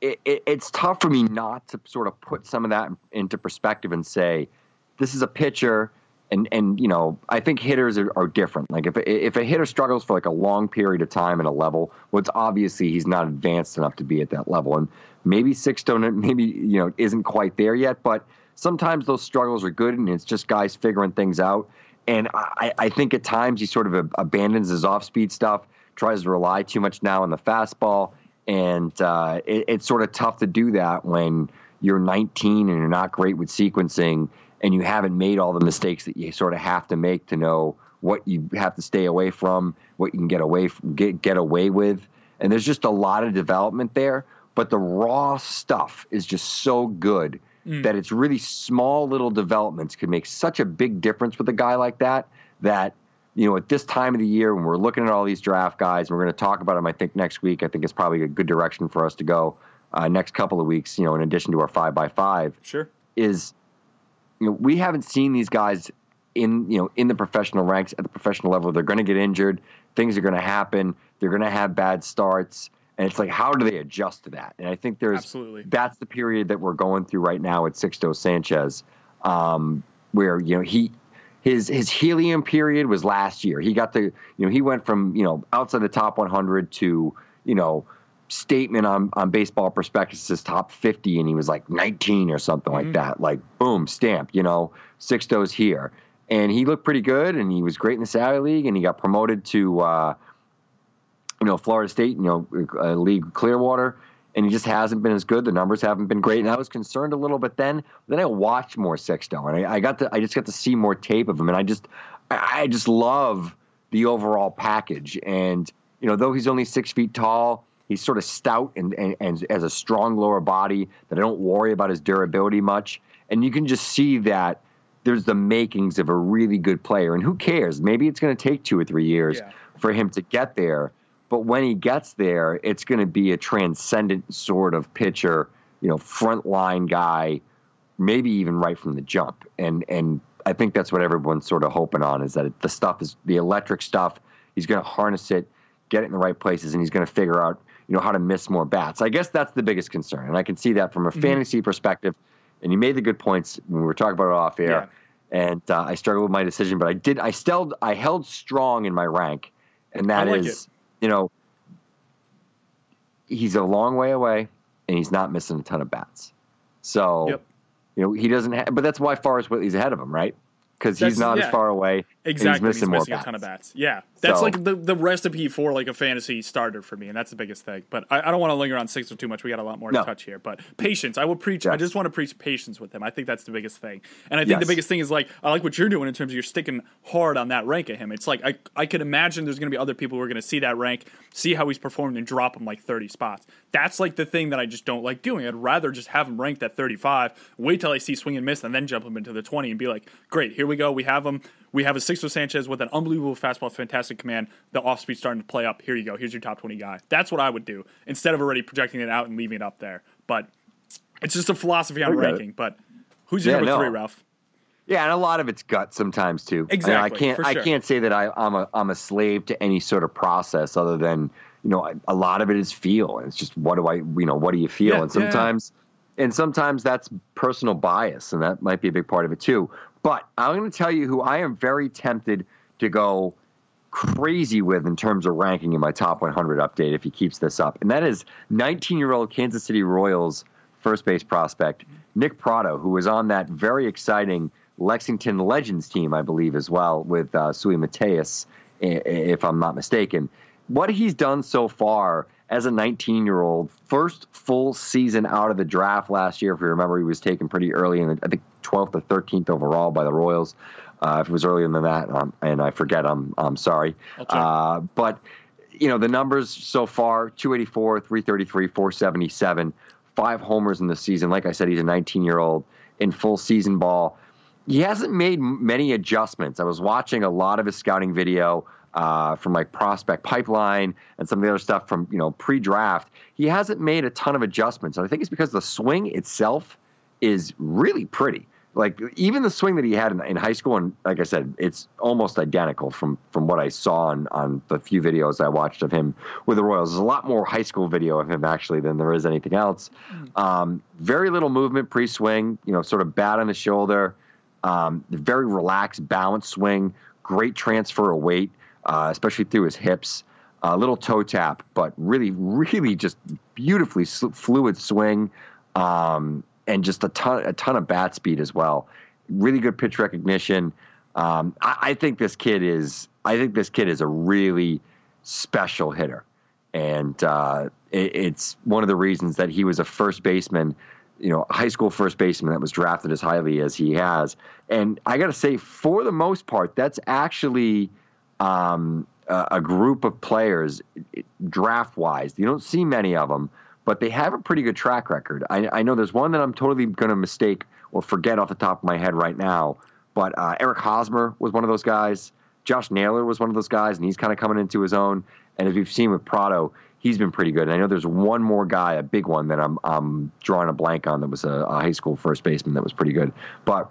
it, it, it's tough for me not to sort of put some of that into perspective and say, this is a pitcher. And, and you know, I think hitters are, are different. Like, if, if a hitter struggles for, like, a long period of time at a level, well, it's obviously he's not advanced enough to be at that level. And maybe Sixto, maybe, you know, isn't quite there yet. But sometimes those struggles are good, and it's just guys figuring things out. And I, I think at times he sort of abandons his off-speed stuff, tries to rely too much now on the fastball. And uh, it, it's sort of tough to do that when you're nineteen and you're not great with sequencing, and you haven't made all the mistakes that you sort of have to make to know what you have to stay away from, what you can get away from, get, get away with. And there's just a lot of development there. But the raw stuff is just so good mm. that it's really small little developments can make such a big difference with a guy like that, that, you know, at this time of the year when we're looking at all these draft guys, and we're going to talk about them, I think, next week. I think it's probably a good direction for us to go uh, next couple of weeks, you know, in addition to our five by five. Sure. Is... You know, we haven't seen these guys in, you know, in the professional ranks at the professional level. They're going to get injured. Things are going to happen. They're going to have bad starts. And it's like, how do they adjust to that? And I think there's Absolutely. that's the period that we're going through right now at Sixto Sanchez, um, where, you know, he his his helium period was last year. He got the, you know, he went from, you know, outside the top one hundred to, you know, statement on, on Baseball Prospectus's top fifty, and he was like nineteen or something mm-hmm. like that. Like, boom, stamp, you know, Sixto's here. And he looked pretty good, and he was great in the Saturday League, and he got promoted to, uh, you know, Florida State, you know, uh, League Clearwater, and he just hasn't been as good. The numbers haven't been great, and I was concerned a little. But then, then I watched more Sixto, and I, I got to, I just got to see more tape of him, and I just, I just love the overall package. And you know, though he's only six feet tall, he's sort of stout and and, and has a strong lower body that I don't worry about his durability much. And you can just see that there's the makings of a really good player. And who cares? Maybe it's going to take two or three years yeah. for him to get there. But when he gets there, it's going to be a transcendent sort of pitcher, you know, frontline guy, maybe even right from the jump. And and I think that's what everyone's sort of hoping on, is that the stuff is the electric stuff. He's going to harness it, get it in the right places, and he's going to figure out, you know, how to miss more bats. I guess that's the biggest concern. And I can see that from a mm-hmm. fantasy perspective. And you made the good points when we were talking about it off air, yeah. and uh, I struggled with my decision, but I did. I still, I held strong in my rank, and that like is, it. you know, he's a long way away, and he's not missing a ton of bats. So, yep. you know, he doesn't. Ha- but that's why Forrest Whitley's ahead of him, right? Because he's not yeah. as far away. Exactly, and he's missing, he's missing more a bats. ton of bats. Yeah, that's so, like the the recipe for like a fantasy starter for me, and that's the biggest thing. But I, I don't want to linger on Sixto too much. We got a lot more no. to touch here. But patience, I will preach. Yes. I just want to preach patience with him. I think that's the biggest thing. And I think yes. the biggest thing is like I like what you're doing in terms of you're sticking hard on that rank of him. It's like I I could imagine there's going to be other people who are going to see that rank, see how he's performed, and drop him like thirty spots. That's like the thing that I just don't like doing. I'd rather just have him ranked at thirty-five, wait till I see swing and miss, and then jump him into the twenty and be like, great, here we go. We have him. We have a Sixto Sanchez with an unbelievable fastball, fantastic command. The off-speed starting to play up. Here you go. Here's your top twenty guy. That's what I would do instead of already projecting it out and leaving it up there. But it's just a philosophy on ranking. It. But who's your yeah, number no. three, Ralph? Yeah, and a lot of it's gut sometimes too. Exactly. I, mean, I can't. Sure. I can't say that I, I'm a I'm a slave to any sort of process other than you know I, a lot of it is feel. It's just what do I you know what do you feel? Yeah, and sometimes yeah. and sometimes that's personal bias, and that might be a big part of it too. But I'm going to tell you who I am very tempted to go crazy with in terms of ranking in my top one hundred update if he keeps this up. And that is nineteen-year-old Kansas City Royals first base prospect Nick Pratto, who was on that very exciting Lexington Legends team, I believe, as well, with uh, Sui Mateus, if I'm not mistaken. What he's done so far as a nineteen-year-old, first full season out of the draft last year, if you remember, he was taken pretty early in the, I think, twelfth or thirteenth overall by the Royals. Uh, if it was earlier than that, um, and I forget, I'm I'm sorry. Okay. Uh, but, you know, the numbers so far, two eighty-four, three thirty-three, four seventy-seven, five homers in the season. Like I said, he's a nineteen-year-old in full season ball. He hasn't made many adjustments. I was watching a lot of his scouting video uh, from like Prospect Pipeline and some of the other stuff from, you know, pre-draft. He hasn't made a ton of adjustments. And I think it's because the swing itself is really pretty. Like even the swing that he had in, in high school, and like I said, it's almost identical from, from what I saw on, on the few videos I watched of him with the Royals. There's a lot more high school video of him actually than there is anything else. Um, very little movement pre-swing, you know, sort of bat on the shoulder, um, very relaxed, balanced swing, great transfer of weight, uh, especially through his hips, a uh, little toe tap, but really, really just beautifully sl- fluid swing. Um, And just a ton, a ton of bat speed as well. Really good pitch recognition. Um, I, I think this kid is. I think this kid is a really special hitter, and uh, it, it's one of the reasons that he was a first baseman, you know, high school first baseman that was drafted as highly as he has. And I got to say, for the most part, that's actually um, a, a group of players draft wise. You don't see many of them, but they have a pretty good track record. I, I know there's one that I'm totally going to mistake or forget off the top of my head right now, but uh, Eric Hosmer was one of those guys. Josh Naylor was one of those guys, and he's kind of coming into his own. And as we've seen with Pratto, he's been pretty good. And I know there's one more guy, a big one, that I'm I'm drawing a blank on that was a, a high school first baseman that was pretty good. But,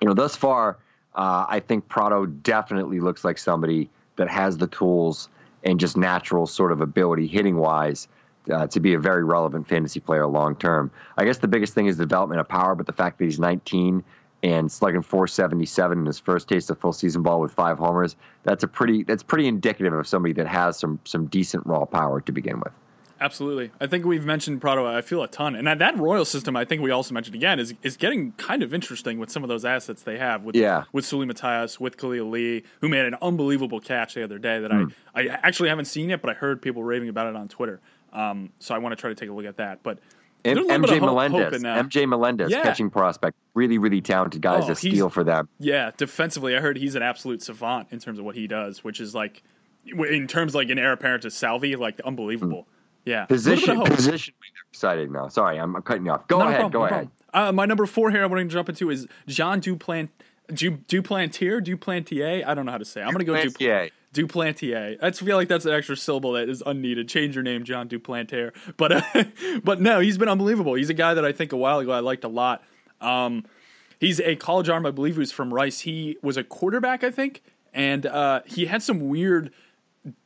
you know, thus far, uh, I think Pratto definitely looks like somebody that has the tools and just natural sort of ability hitting-wise Uh, to be a very relevant fantasy player long term. I guess the biggest thing is development of power, but the fact that he's nineteen and slugging four seventy-seven in his first taste of full season ball with five homers, that's a pretty that's pretty indicative of somebody that has some some decent raw power to begin with. Absolutely. I think we've mentioned Prado, I feel, a ton. And that Royal system, I think we also mentioned again, is is getting kind of interesting with some of those assets they have with yeah. with Suli Matias, with Khalil Lee, who made an unbelievable catch the other day that mm. I, I actually haven't seen yet, but I heard people raving about it on Twitter. Um, so I want to try to take a look at that. But M- MJ, ho- Melendez, M J Melendez, yeah. catching prospect. Really, really talented guys oh, to steal for them. Yeah, defensively, I heard he's an absolute savant in terms of what he does, which is like, in terms like an heir apparent to Salvi, like unbelievable. Mm. Yeah, position position exciting now. Sorry, I'm cutting you off. Go no ahead, problem, go no ahead. Uh, my number four here I want to jump into is John Duplan, du, Duplantier, Duplantier. I don't know how to say it. I'm going to go Duplantier. Duplantier. I feel like that's an extra syllable that is unneeded. Change your name, John Duplantier. But uh, but no, he's been unbelievable. He's a guy that I think a while ago I liked a lot. Um, he's a college arm, I believe, who's from Rice. He was a quarterback, I think, and uh, he had some weird.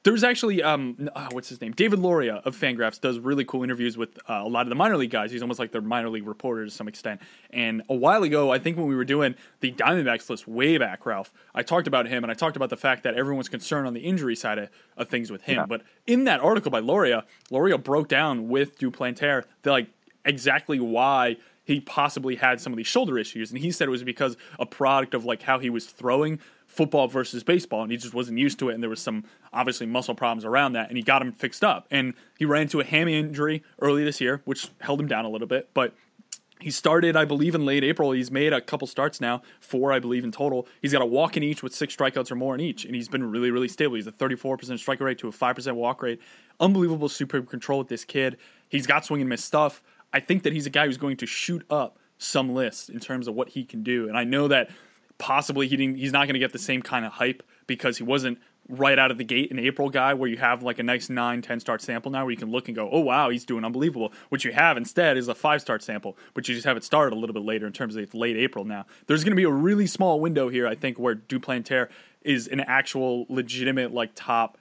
There's actually, um, oh, what's his name? David Loria of Fangraphs does really cool interviews with uh, a lot of the minor league guys. He's almost like their minor league reporter to some extent. And a while ago, I think when we were doing the Diamondbacks list way back, Ralph, I talked about him and I talked about the fact that everyone's concerned on the injury side of, of things with him. Yeah. But in that article by Loria, Loria broke down with Duplantier the, like exactly why he possibly had some of these shoulder issues. And he said it was because a product of like how he was throwing football versus baseball, and he just wasn't used to it, and there was some obviously muscle problems around that, and he got him fixed up, and he ran into a hammy injury early this year, which held him down a little bit, but he started, I believe, in late April. He's made a couple starts now, four, I believe, in total. He's got a walk in each with six strikeouts or more in each, and he's been really, really stable. He's a thirty-four percent strikeout rate to a five percent walk rate. Unbelievable superb control with this kid. He's got swing and miss stuff. I think that he's a guy who's going to shoot up some lists in terms of what he can do, and I know that possibly he didn't, he's not going to get the same kind of hype because he wasn't right out of the gate an April guy where you have like a nice nine, ten start sample now where you can look and go, oh, wow, he's doing unbelievable. What you have instead is a five start sample, but you just have it started a little bit later in terms of it's late April now. There's going to be a really small window here, I think, where Duplantier is an actual legitimate like top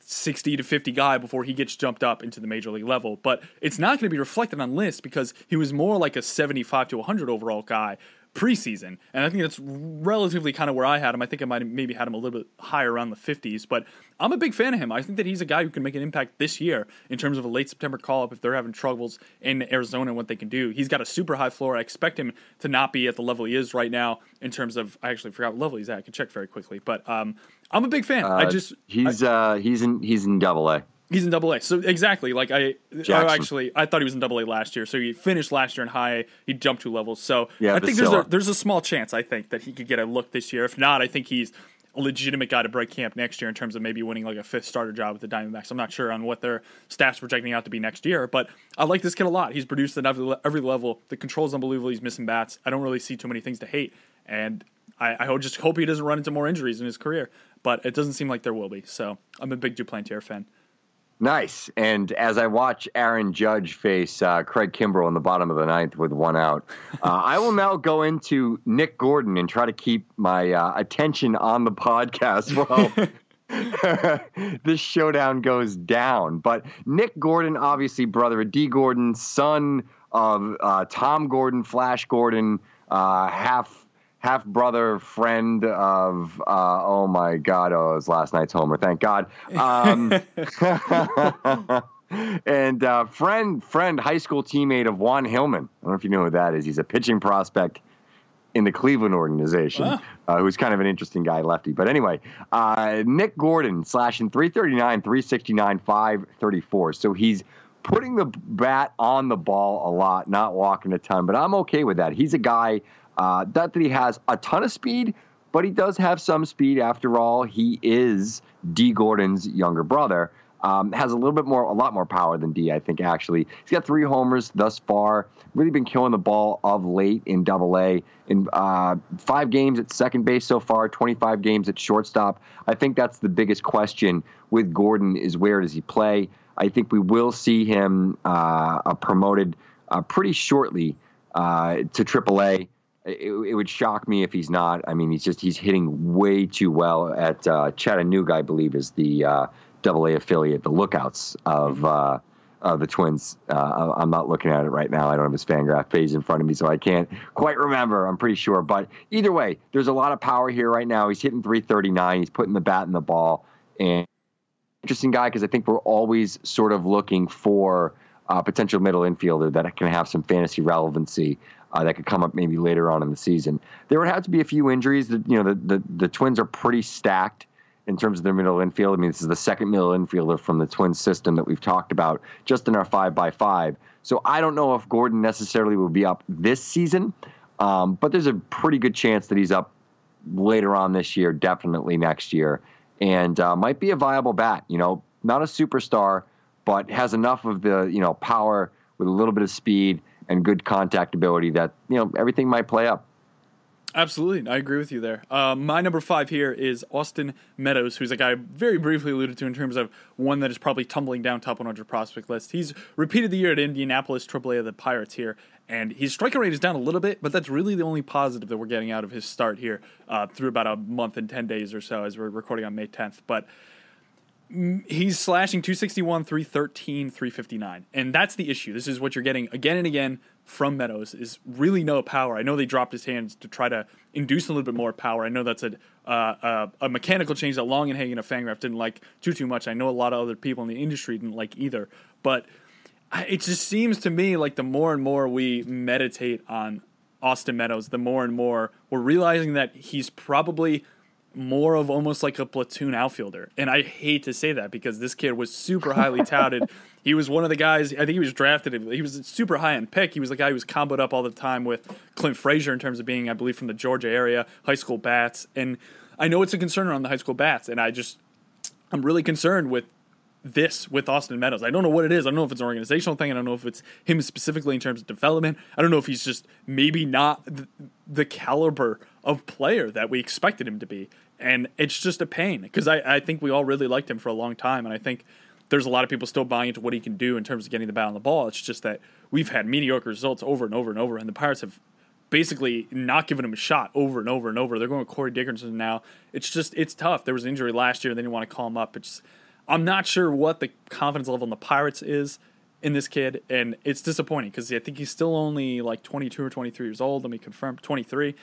sixty to fifty guy before he gets jumped up into the major league level. But it's not going to be reflected on lists because he was more like a seventy-five to one hundred overall guy preseason, and I think that's relatively kind of where I had him. I think I might have maybe had him a little bit higher around the fifties, but I'm a big fan of him. I think that he's a guy who can make an impact this year in terms of a late September call-up if they're having troubles in Arizona and what they can do. He's got a super high floor. I expect him to not be at the level he is right now in terms of, I actually forgot what level he's at. I can check very quickly, but um, I'm a big fan. Uh, I just he's I, uh, he's in he's in double A. He's in double A. So exactly, like I, I actually, I thought he was in double A last year. So he finished last year in high A. He jumped two levels. So yeah, I think there's a, there's a small chance, I think, that he could get a look this year. If not, I think he's a legitimate guy to break camp next year in terms of maybe winning like a fifth starter job with the Diamondbacks. I'm not sure on what their staff's projecting out to be next year, but I like this kid a lot. He's produced at every, every level. The control's unbelievable. He's missing bats. I don't really see too many things to hate. And I, I just hope he doesn't run into more injuries in his career, but it doesn't seem like there will be. So I'm a big Duplantier fan. Nice. And as I watch Aaron Judge face uh, Craig Kimbrell in the bottom of the ninth with one out, uh, I will now go into Nick Gordon and try to keep my uh, attention on the podcast while this showdown goes down. But Nick Gordon, obviously brother of D. Gordon, son of uh, Tom Gordon, Flash Gordon, uh, half half brother, friend of, uh, oh my God, oh, it was last night's homer. Thank God. Um, and uh, friend, friend, high school teammate of Juan Hillman. I don't know if you know who that is. He's a pitching prospect in the Cleveland organization, wow. uh, who's kind of an interesting guy, lefty. But anyway, uh, Nick Gordon slashing three thirty-nine, three sixty-nine, five thirty-four. So he's putting the bat on the ball a lot, not walking a ton, but I'm okay with that. He's a guy Uh, not that he has a ton of speed, but he does have some speed. After all, he is D. Gordon's younger brother. Um, has a little bit more, a lot more power than D, I think, actually. He's got three homers thus far. Really been killing the ball of late in double A. In uh, five games at second base so far, twenty-five games at shortstop. I think that's the biggest question with Gordon is where does he play? I think we will see him uh, promoted uh, pretty shortly uh, to triple A. It, it would shock me if he's not. I mean, he's just he's hitting way too well at uh, Chattanooga, I believe, is the uh, double A affiliate, the Lookouts of uh, of the Twins. Uh, I'm not looking at it right now. I don't have his Fangraph page in front of me, so I can't quite remember. I'm pretty sure. But either way, there's a lot of power here right now. He's hitting three thirty-nine. He's putting the bat in the ball. And interesting guy because I think we're always sort of looking for a potential middle infielder that can have some fantasy relevancy uh, that could come up maybe later on in the season. There would have to be a few injuries. That, you know, the, the, the Twins are pretty stacked in terms of their middle infield. I mean, this is the second middle infielder from the Twins system that we've talked about just in our five by five. So I don't know if Gordon necessarily will be up this season, um, but there's a pretty good chance that he's up later on this year, definitely next year, and uh, might be a viable bat. You know, not a superstar, but has enough of the, you know, power with a little bit of speed and good contact ability that, you know, everything might play up. Absolutely. I agree with you there. Uh, my number five here is Austin Meadows, who's a guy I very briefly alluded to in terms of one that is probably tumbling down top one hundred prospect list. He's repeated the year at Indianapolis, triple A of the Pirates here, and his striker rate is down a little bit, but that's really the only positive that we're getting out of his start here uh, through about a month and ten days or so as we're recording on May tenth. But he's slashing two sixty-one, three thirteen, three fifty-nine. And that's the issue. This is what you're getting again and again from Meadows, is really no power. I know they dropped his hands to try to induce a little bit more power. I know that's a uh, uh, a mechanical change that Longenhagen and Fangraphs didn't like too, too much. I know a lot of other people in the industry didn't like either. But it just seems to me like the more and more we meditate on Austin Meadows, the more and more we're realizing that he's probably – more of almost like a platoon outfielder. And I hate to say that because this kid was super highly touted. He was one of the guys, I think he was drafted, he was a super high-end pick. He was the guy who was comboed up all the time with Clint Frazier in terms of being, I believe, from the Georgia area, high school bats. And I know it's a concern around the high school bats, and I just, I'm really concerned with this with Austin Meadows. I don't know what it is. I don't know if it's an organizational thing. I don't know if it's him specifically in terms of development. I don't know if he's just maybe not th- the caliber of player that we expected him to be. And it's just a pain because I, I think we all really liked him for a long time. And I think there's a lot of people still buying into what he can do in terms of getting the bat on the ball. It's just that we've had mediocre results over and over and over. And the Pirates have basically not given him a shot over and over and over. They're going with Corey Dickerson now. It's just, it's tough. There was an injury last year. They didn't want to call him up. It's, I'm not sure what the confidence level in the Pirates is in this kid. And it's disappointing because I think he's still only like twenty-two or twenty-three years old. Let me confirm, twenty-three.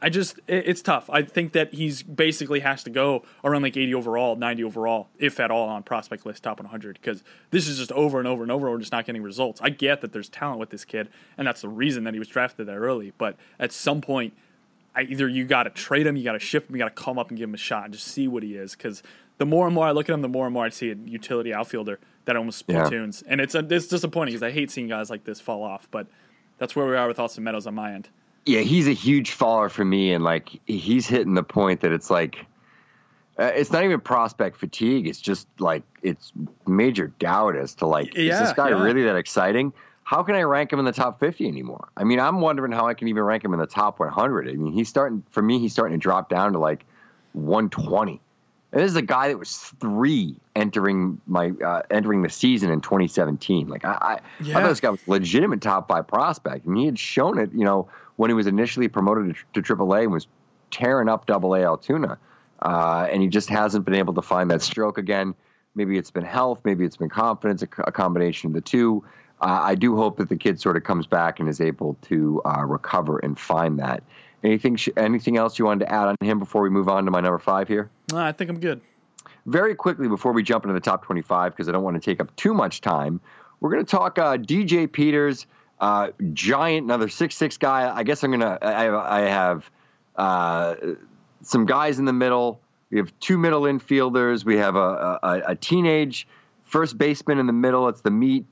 I just, it's tough. I think that he's basically has to go around like eighty overall, ninety overall, if at all, on prospect list, top one hundred, because this is just over and over and over. We're just not getting results. I get that there's talent with this kid, and that's the reason that he was drafted that early. But at some point, I, either you got to trade him, you got to ship him, you got to come up and give him a shot and just see what he is, because the more and more I look at him, the more and more I see a utility outfielder that almost platoons. Yeah. And it's, a, it's disappointing because I hate seeing guys like this fall off, but that's where we are with Austin Meadows on my end. Yeah, he's a huge faller for me, and like he's hitting the point that it's like uh, it's not even prospect fatigue. It's just like it's major doubt as to like yeah, is this guy yeah. really that exciting? How can I rank him in the top fifty anymore? I mean, I'm wondering how I can even rank him in the top one hundred. I mean, he's starting for me. He's starting to drop down to like one twenty. And this is a guy that was three entering my uh, entering the season in twenty seventeen. Like I, I, yeah. I thought this guy was a legitimate top five prospect, and he had shown it. You know, when he was initially promoted to, to triple A and was tearing up double A Altoona. Uh, and he just hasn't been able to find that stroke again. Maybe it's been health. Maybe it's been confidence, a, a combination of the two. Uh, I do hope that the kid sort of comes back and is able to uh, recover and find that. Anything sh- Anything else you wanted to add on him before we move on to my number five here? Uh, I think I'm good. Very quickly, before we jump into the top twenty-five, because I don't want to take up too much time, we're going to talk uh, D J Peters. Uh, giant, another six six guy. I guess I'm going to, I have uh, some guys in the middle. We have two middle infielders. We have a, a, a teenage first baseman in the middle. It's the meat.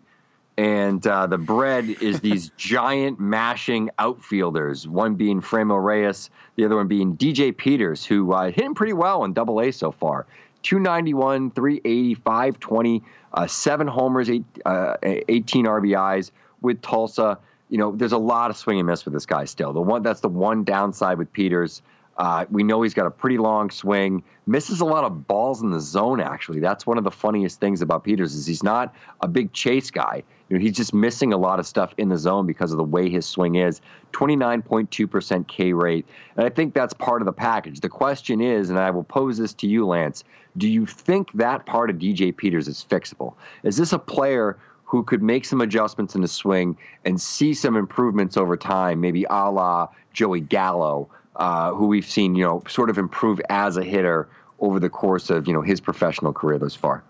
And uh, the bread is these giant mashing outfielders, one being Framil Reyes, the other one being D J Peters, who uh, hit him pretty well in double A so far. two ninety-one, three eighty, five twenty, uh, seven homers, eight, uh, eighteen R B Is. With Tulsa, you know, there's a lot of swing and miss with this guy still. The one that's the one downside with Peters. Uh, we know he's got a pretty long swing, misses a lot of balls in the zone. Actually, that's one of the funniest things about Peters is he's not a big chase guy. You know, he's just missing a lot of stuff in the zone because of the way his swing is. twenty-nine point two percent K rate, and I think that's part of the package. The question is, and I will pose this to you, Lance: do you think that part of D J Peters is fixable? Is this a player who could make some adjustments in the swing and see some improvements over time, maybe a la Joey Gallo, uh, who we've seen, you know, sort of improve as a hitter over the course of, you know, his professional career thus far?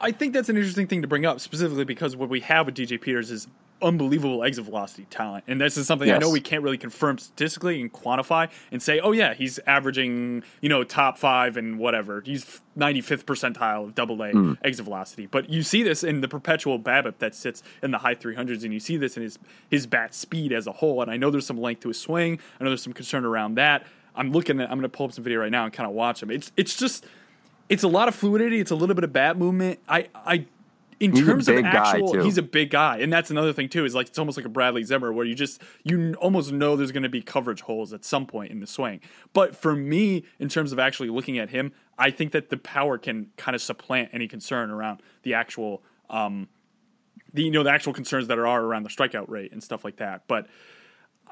I think that's an interesting thing to bring up, specifically because what we have with D J Peters is unbelievable exit velocity talent. And this is something yes. I know we can't really confirm statistically and quantify and say, oh, yeah, he's averaging, you know, top five and whatever. He's ninety-fifth percentile of double A mm. exit velocity. But you see this in the perpetual BABIP that sits in the high three hundreds, and you see this in his, his bat speed as a whole. And I know there's some length to his swing. I know there's some concern around that. I'm looking at I'm going to pull up some video right now and kind of watch him. It's it's just – it's a lot of fluidity. It's a little bit of bat movement. I, I, in he's terms of actual, he's a big guy, and that's another thing too. Is like it's almost like a Bradley Zimmer, where you just you almost know there's going to be coverage holes at some point in the swing. But for me, in terms of actually looking at him, I think that the power can kind of supplant any concern around the actual, um, the you know the actual concerns that are around the strikeout rate and stuff like that. But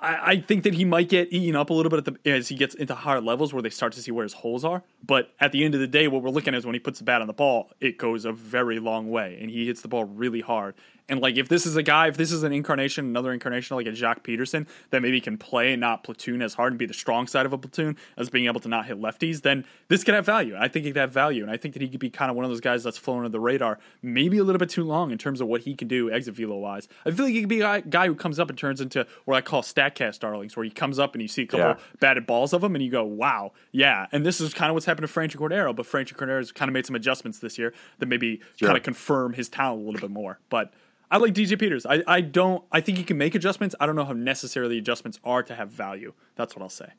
I, I think that he might get eaten up a little bit at the, as he gets into higher levels where they start to see where his holes are. But at the end of the day, what we're looking at is when he puts the bat on the ball, it goes a very long way, and he hits the ball really hard. And, like, if this is a guy, if this is an incarnation, another incarnation like a Jacques Peterson that maybe can play and not platoon as hard and be the strong side of a platoon as being able to not hit lefties, then this could have value. I think he could have value, and I think that he could be kind of one of those guys that's flown under the radar maybe a little bit too long in terms of what he can do exit velo-wise. I feel like he could be a guy who comes up and turns into what I call StatCast darlings, where he comes up and you see a couple yeah. batted balls of him, and you go, wow, yeah. And this is kind of what's happened to Franchy Cordero, but Franchy Cordero's kind of made some adjustments this year that maybe sure. kind of confirm his talent a little bit more. But I like D J Peters. I, I don't. I think he can make adjustments. I don't know how necessary the adjustments are to have value. That's what I'll say.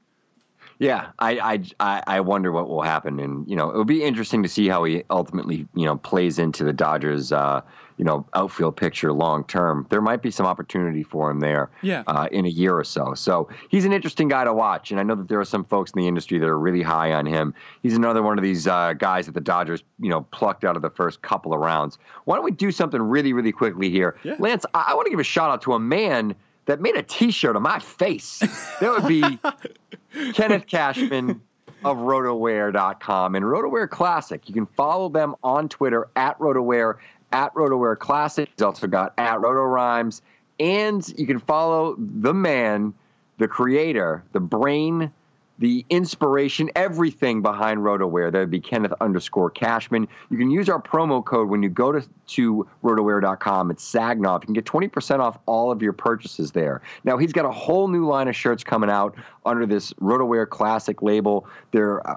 Yeah, I I I wonder what will happen, and you know it will be interesting to see how he ultimately you know plays into the Dodgers uh, you know outfield picture long term. There might be some opportunity for him there, yeah. uh, in a year or so. So he's an interesting guy to watch, and I know that there are some folks in the industry that are really high on him. He's another one of these uh, guys that the Dodgers you know plucked out of the first couple of rounds. Why don't we do something really really quickly here, yeah. Lance? I, I want to give a shout out to a man that made a T-shirt of my face. That would be Kenneth Cashman of Rotoware dot com and Rotoware Classic. You can follow them on Twitter at Rotoware, at Rotoware Classic. He's also got at Rotorhymes. And you can follow the man, the creator, the brain, the inspiration, everything behind Rotoware. That would be Kenneth underscore Cashman. You can use our promo code when you go to, to Rotoware dot com. It's Sagnoff. You can get twenty percent off all of your purchases there. Now, he's got a whole new line of shirts coming out under this Rotoware Classic label. They're uh,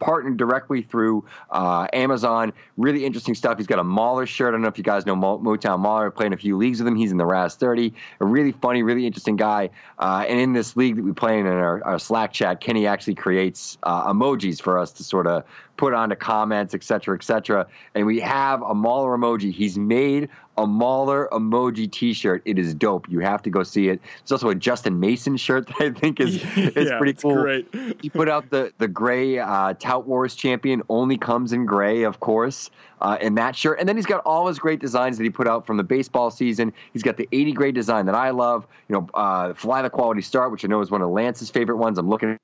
partnered directly through uh, Amazon. Really interesting stuff. He's got a Mahler shirt. I don't know if you guys know Mo- Motown Mahler. I've played in a few leagues with him. He's in the Raz thirty. A really funny, really interesting guy. Uh, and in this league that we play in, in our, our Slack chat, Kenny actually creates uh, emojis for us to sort of put onto comments, et cetera, et cetera. And we have a Mahler emoji. He's made a Mahler emoji T-shirt. It is dope. You have to go see it. There's also a Justin Mason shirt that I think is, is yeah, pretty it's cool. Great. He put out the, the gray uh, Tout Wars champion, only comes in gray, of course, uh, in that shirt. And then he's got all his great designs that he put out from the baseball season. He's got the eighty grade design that I love. You know, uh, Fly the Quality Start, which I know is one of Lance's favorite ones. I'm looking at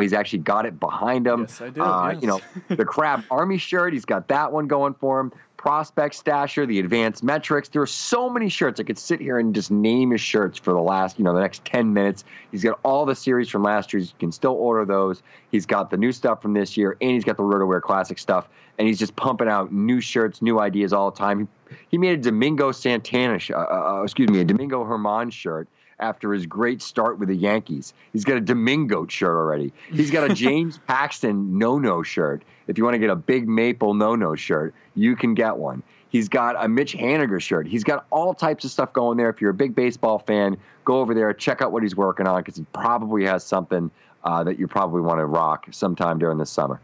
He's actually got it behind him. Yes, I do. Uh, yes. You know, the Crab Army shirt, he's got that one going for him. Prospect Stasher, the Advanced Metrics. There are so many shirts. I could sit here and just name his shirts for the last, you know, the next ten minutes. He's got all the series from last year. You can still order those. He's got the new stuff from this year, and he's got the Rotoware Classic stuff. And he's just pumping out new shirts, new ideas all the time. He made a Domingo Santana, sh- uh, uh, excuse me, a Domingo Herman shirt after his great start with the Yankees. He's got a Domingo shirt already. He's got a James Paxton no-no shirt. If you want to get a Big Maple no-no shirt, you can get one. He's got a Mitch Haniger shirt. He's got all types of stuff going there. If you're a big baseball fan, go over there, check out what he's working on, because he probably has something uh, that you probably want to rock sometime during the summer.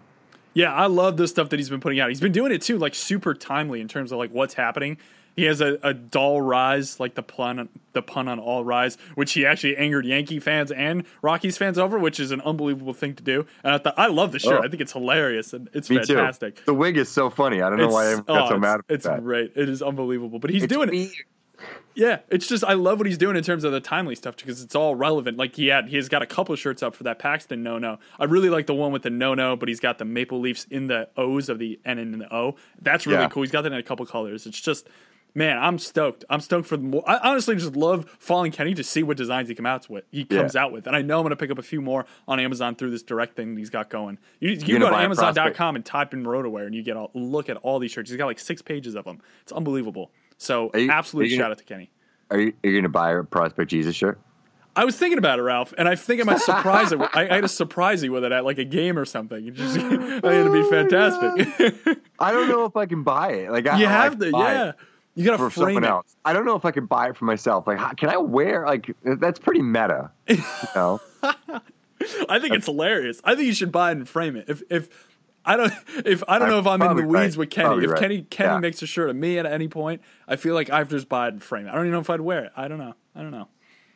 Yeah, I love the stuff that he's been putting out. He's been doing it, too, like super timely in terms of like what's happening. He has a, a dull rise, like the pun, on, the pun on all rise, which he actually angered Yankee fans and Rockies fans over, which is an unbelievable thing to do. And I thought, I love the shirt. Oh. I think it's hilarious and it's Me fantastic. Too. The wig is so funny. I don't it's, know why I got oh, so mad about that. It's great. It is unbelievable. But he's it's doing weird. it. Yeah, it's just I love what he's doing in terms of the timely stuff because it's all relevant. Like he had, he's got a couple of shirts up for that Paxton no-no. I really like the one with the no-no, but he's got the Maple Leafs in the O's of the N and the O. That's really yeah. cool. He's got that in a couple colors. It's just man, I'm stoked. I'm stoked for more. I honestly just love Fallen Kenny to see what designs he, come out with, he comes yeah. out with. And I know I'm going to pick up a few more on Amazon through this direct thing that he's got going. You, you go to amazon dot com and type in RotoWare and you get a look at all these shirts. He's got like six pages of them. It's unbelievable. So you, absolute shout gonna, out to Kenny. Are you, are you going to buy a Prospect Jesus shirt? I was thinking about it, Ralph, and I think I might surprise it. I, I had a surprise you with it at like a game or something. It just, oh, it'd be fantastic. I don't know if I can buy it. Like I, you have I to, yeah. You gotta for frame someone it. Else. I don't know if I can buy it for myself. Like, can I wear? Like, that's pretty meta. You know? I think that's, it's hilarious. I think you should buy it and frame it. If if I don't if I don't I'm know if I'm in the weeds right. with Kenny. Probably if right. Kenny Kenny yeah. makes a shirt of me at any point, I feel like I've just buy it and frame it. I don't even know if I'd wear it. I don't know. I don't know.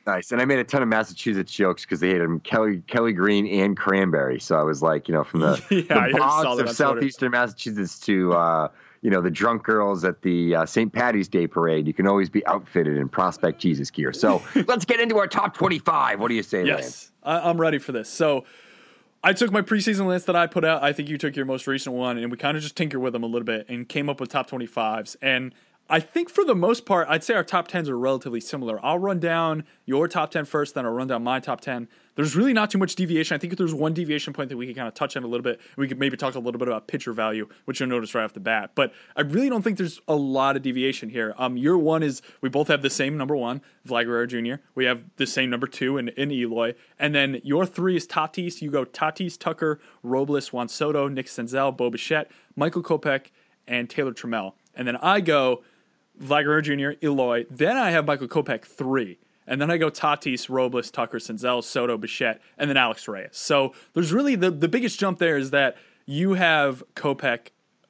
Nice. And I made a ton of Massachusetts jokes because they hated him. Kelly, Kelly Green and Cranberry. So I was like, you know, from the, yeah, the bogs of southeastern Massachusetts to, uh, you know, the drunk girls at the uh, Saint Patty's Day Parade, you can always be outfitted in Prospect Jesus gear. So let's get into our top twenty-five. What do you say, Yes, Lance? I- I'm ready for this. So I took my preseason list that I put out. I think you took your most recent one, and we kind of just tinker with them a little bit and came up with top twenty-fives. And I think for the most part, I'd say our top tens are relatively similar. I'll run down your top ten first, then I'll run down my top ten. There's really not too much deviation. I think if there's one deviation point that we could kind of touch on a little bit, we could maybe talk a little bit about pitcher value, which you'll notice right off the bat. But I really don't think there's a lot of deviation here. Um, your one is we both have the same number one, Vlad Guerrero Junior We have the same number two in, in Eloy. And then your three is Tatis. You go Tatis, Tucker, Robles, Juan Soto, Nick Senzel, Bo Bichette, Michael Kopech, and Taylor Trammell. And then I go Vlad Guerrero Junior, Eloy. Then I have Michael Kopech three. And then I go Tatis, Robles, Tucker, Senzel, Soto, Bichette, and then Alex Reyes. So there's really the, the biggest jump there is that you have Kopech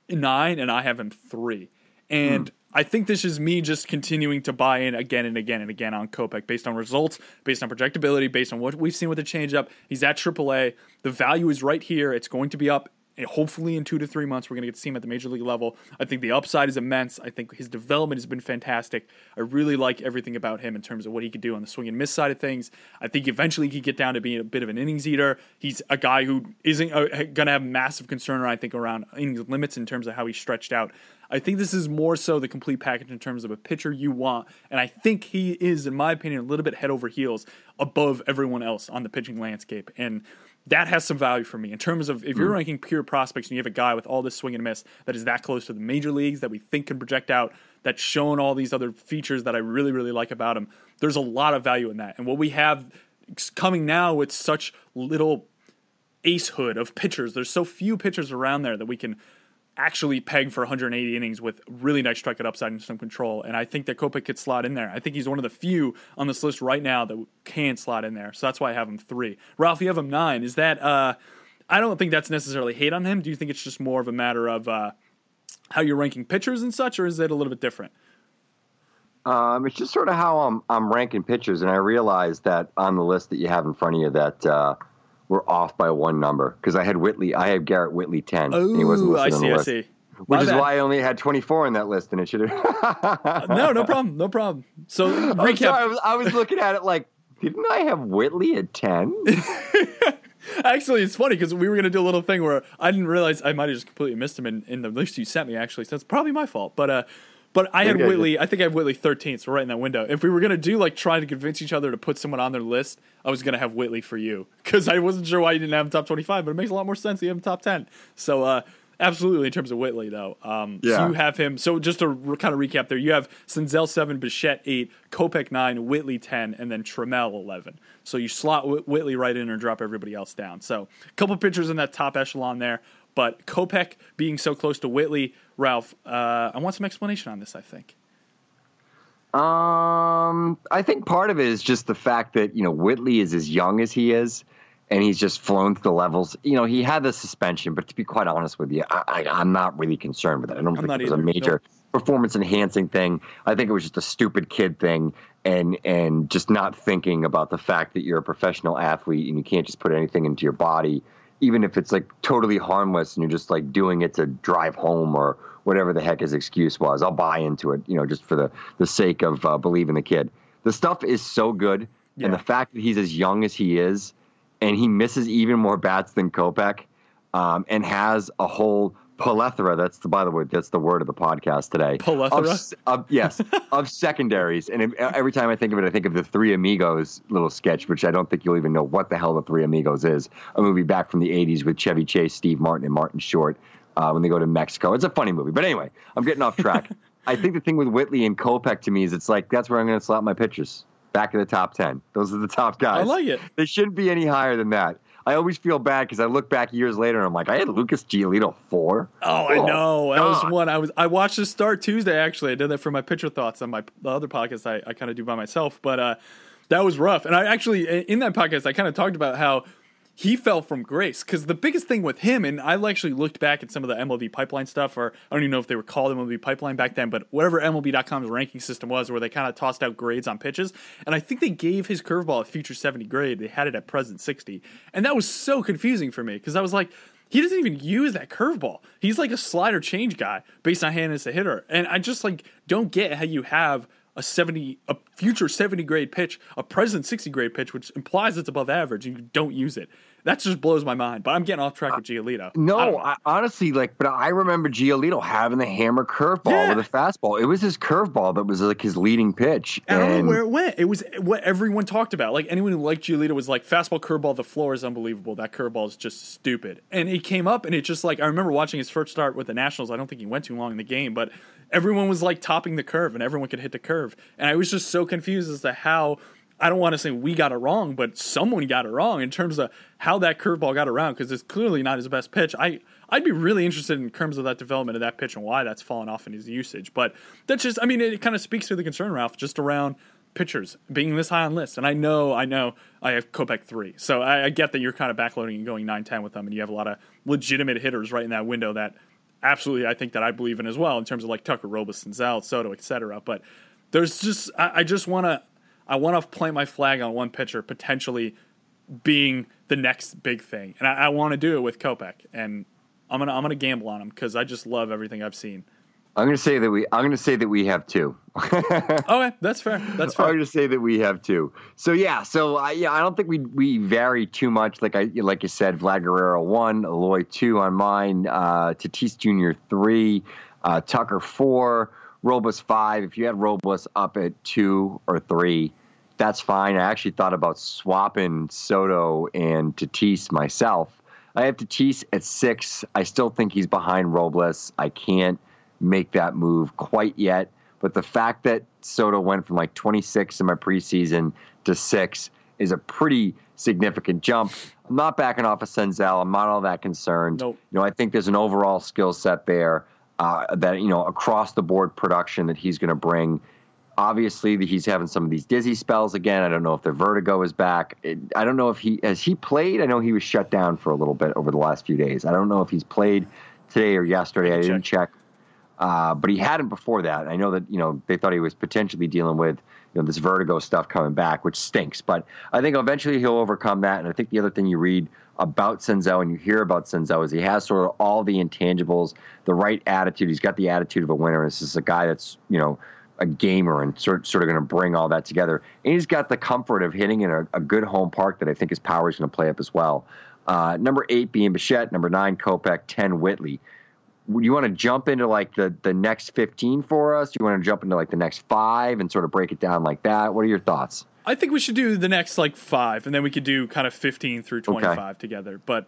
nine and I have him three. And mm. I think this is me just continuing to buy in again and again and again on Kopech based on results, based on projectability, based on what we've seen with the changeup. He's at triple A. The value is right here. It's going to be up. Hopefully in two to three months, we're going to get to see him at the major league level. I think the upside is immense. I think his development has been fantastic. I really like everything about him in terms of what he could do on the swing and miss side of things. I think eventually he could get down to being a bit of an innings eater. He's a guy who isn't going to have massive concern, I think, around innings limits in terms of how he's stretched out. I think this is more so the complete package in terms of a pitcher you want. And I think he is, in my opinion, a little bit head over heels above everyone else on the pitching landscape. And that has some value for me in terms of if you're mm. ranking pure prospects and you have a guy with all this swing and miss that is that close to the major leagues that we think can project out, that's shown all these other features that I really, really like about him. There's a lot of value in that. And what we have coming now with such little acehood of pitchers, there's so few pitchers around there that we can actually peg for one hundred eighty innings with really nice strikeout upside and some control. And I think that Kopech could slot in there. I think he's one of the few on this list right now that can slot in there. So that's why I have him three. Ralph, you have him nine. Is that, uh, I don't think that's necessarily hate on him. Do you think it's just more of a matter of uh, how you're ranking pitchers and such, or is it a little bit different? Um, it's just sort of how I'm, I'm ranking pitchers. And I realized that on the list that you have in front of you that, uh, we're off by one number because I had Whitley. I had Garrett Whitley ten. Oh, and he wasn't listed I see. On the list, I see. Which My is bad. Why I only had twenty-four on that list, and it should have. no, no problem, no problem. So recap. Sorry, I, was, I was looking at it like, didn't I have Whitley at ten? Actually, it's funny because we were going to do a little thing where I didn't realize I might have just completely missed him in, in the list you sent me. Actually, so it's probably my fault, but. uh But I had okay, Whitley, yeah. I think I have Whitley thirteenth, so right in that window. If we were going to do, like, trying to convince each other to put someone on their list, I was going to have Whitley for you. Because I wasn't sure why you didn't have him top twenty-five, but it makes a lot more sense that you have him top ten. So, uh, absolutely, in terms of Whitley, though. Um, yeah. So you have him. So just to re- kind of recap there, you have Senzel seven, Bichette eight, Kopech nine, Whitley ten, and then Trammell eleven. So you slot Wh- Whitley right in and drop everybody else down. So a couple pitchers in that top echelon there. But Kopech being so close to Whitley, Ralph, uh, I want some explanation on this, I think. Um, I think part of it is just the fact that, you know, Whitley is as young as he is, and he's just flown through the levels. You know, he had the suspension, but to be quite honest with you, I, I, I'm not really concerned with it. I don't I'm think it was either. a major nope. performance-enhancing thing. I think it was just a stupid kid thing and, and just not thinking about the fact that you're a professional athlete and you can't just put anything into your body, even if it's like totally harmless and you're just like doing it to drive home or whatever the heck his excuse was. I'll buy into it, you know, just for the, the sake of uh, believing the kid. The stuff is so good. Yeah. And the fact that he's as young as he is and he misses even more bats than Kopech um, and has a whole plethora. That's the, by the way, that's the word of the podcast today. Plethora? Of, of, yes, of secondaries. And every time I think of it, I think of the Three Amigos little sketch, which I don't think you'll even know what the hell the Three Amigos is. A movie back from the eighties with Chevy Chase, Steve Martin, and Martin Short uh, when they go to Mexico. It's a funny movie. But anyway, I'm getting off track. I think the thing with Whitley and Kopech to me is it's like, that's where I'm going to slap my pitchers. Back in the top ten. Those are the top guys. I like it. They shouldn't be any higher than that. I always feel bad because I look back years later and I'm like, I had Lucas Giolito four. Oh, I know. That was one. I was I watched this start Tuesday, actually. I did that for my pitcher thoughts on my the other podcast I, I kind of do by myself. But uh, that was rough. And I actually, in that podcast, I kind of talked about how he fell from grace because the biggest thing with him, and I actually looked back at some of the M L B Pipeline stuff, or I don't even know if they were called M L B Pipeline back then, but whatever M L B dot com's ranking system was where they kind of tossed out grades on pitches. And I think they gave his curveball a future seventy grade. They had it at present sixty. And that was so confusing for me because I was like, he doesn't even use that curveball. He's like a slider change guy based on hand as a hitter. And I just like don't get how you have a seventy, a future seventy grade pitch, a present sixty grade pitch, which implies it's above average and you don't use it. That just blows my mind, but I'm getting off track with Giolito. No, I I, honestly, like, but I remember Giolito having the hammer curveball yeah. with a fastball. It was his curveball that was like his leading pitch. And, and I don't know where it went. It was what everyone talked about. Like anyone who liked Giolito was like, fastball, curveball, the floor is unbelievable. That curveball is just stupid. And it came up, and it just like I remember watching his first start with the Nationals. I don't think he went too long in the game, but everyone was like topping the curve, and everyone could hit the curve. And I was just so confused as to how. I don't want to say we got it wrong, but someone got it wrong in terms of how that curveball got around because it's clearly not his best pitch. I, I'd be really interested in terms of that development of that pitch and why that's fallen off in his usage. But that's just – I mean, it kind of speaks to the concern, Ralph, just around pitchers being this high on lists. And I know I know I have Kopech three. So I, I get that you're kind of backloading and going nine ten with them, and you have a lot of legitimate hitters right in that window that absolutely I think that I believe in as well in terms of like Tucker Robles, Sal, Soto, et cetera. But there's just – I just want to – I want to plant my flag on one pitcher potentially being the next big thing, and I, I want to do it with Kopech, and I'm gonna I'm gonna gamble on him because I just love everything I've seen. I'm gonna say that we I'm gonna say that we have two. Okay, that's fair. That's fair. I'm gonna say that we have two. So yeah, so I yeah I don't think we we vary too much. Like I like you said, Vlad Guerrero one, Eloy two on mine, uh, Tatis Junior three, uh, Tucker four. Robles five. If you had Robles up at two or three, that's fine. I actually thought about swapping Soto and Tatis myself. I have Tatis at six. I still think he's behind Robles. I can't make that move quite yet. But the fact that Soto went from like twenty-six in my preseason to six is a pretty significant jump. I'm not backing off of Senzel. I'm not all that concerned. Nope. You know, I think there's an overall skill set there. Uh, that, you know, across the board production that he's going to bring. Obviously, that he's having some of these dizzy spells again. I don't know if the vertigo is back. It, I don't know if he has he played. I know he was shut down for a little bit over the last few days. I don't know if he's played today or yesterday. I didn't check. check. Uh, but he hadn't before that. I know that, you know, they thought he was potentially dealing with, you know, this vertigo stuff coming back, which stinks. But I think eventually he'll overcome that. And I think the other thing you read about Senzel and you hear about Senzel is he has sort of all the intangibles, the right attitude. He's got the attitude of a winner. This is a guy that's, you know, a gamer and sort, sort of going to bring all that together. And he's got the comfort of hitting in a, a good home park that I think his power is going to play up as well. Uh, number eight being Bichette, number nine Kopech, ten Whitley. Do you want to jump into like the, the next fifteen for us? Do you want to jump into like the next five and sort of break it down like that? What are your thoughts? I think we should do the next like five, and then we could do kind of fifteen through twenty-five okay. together. But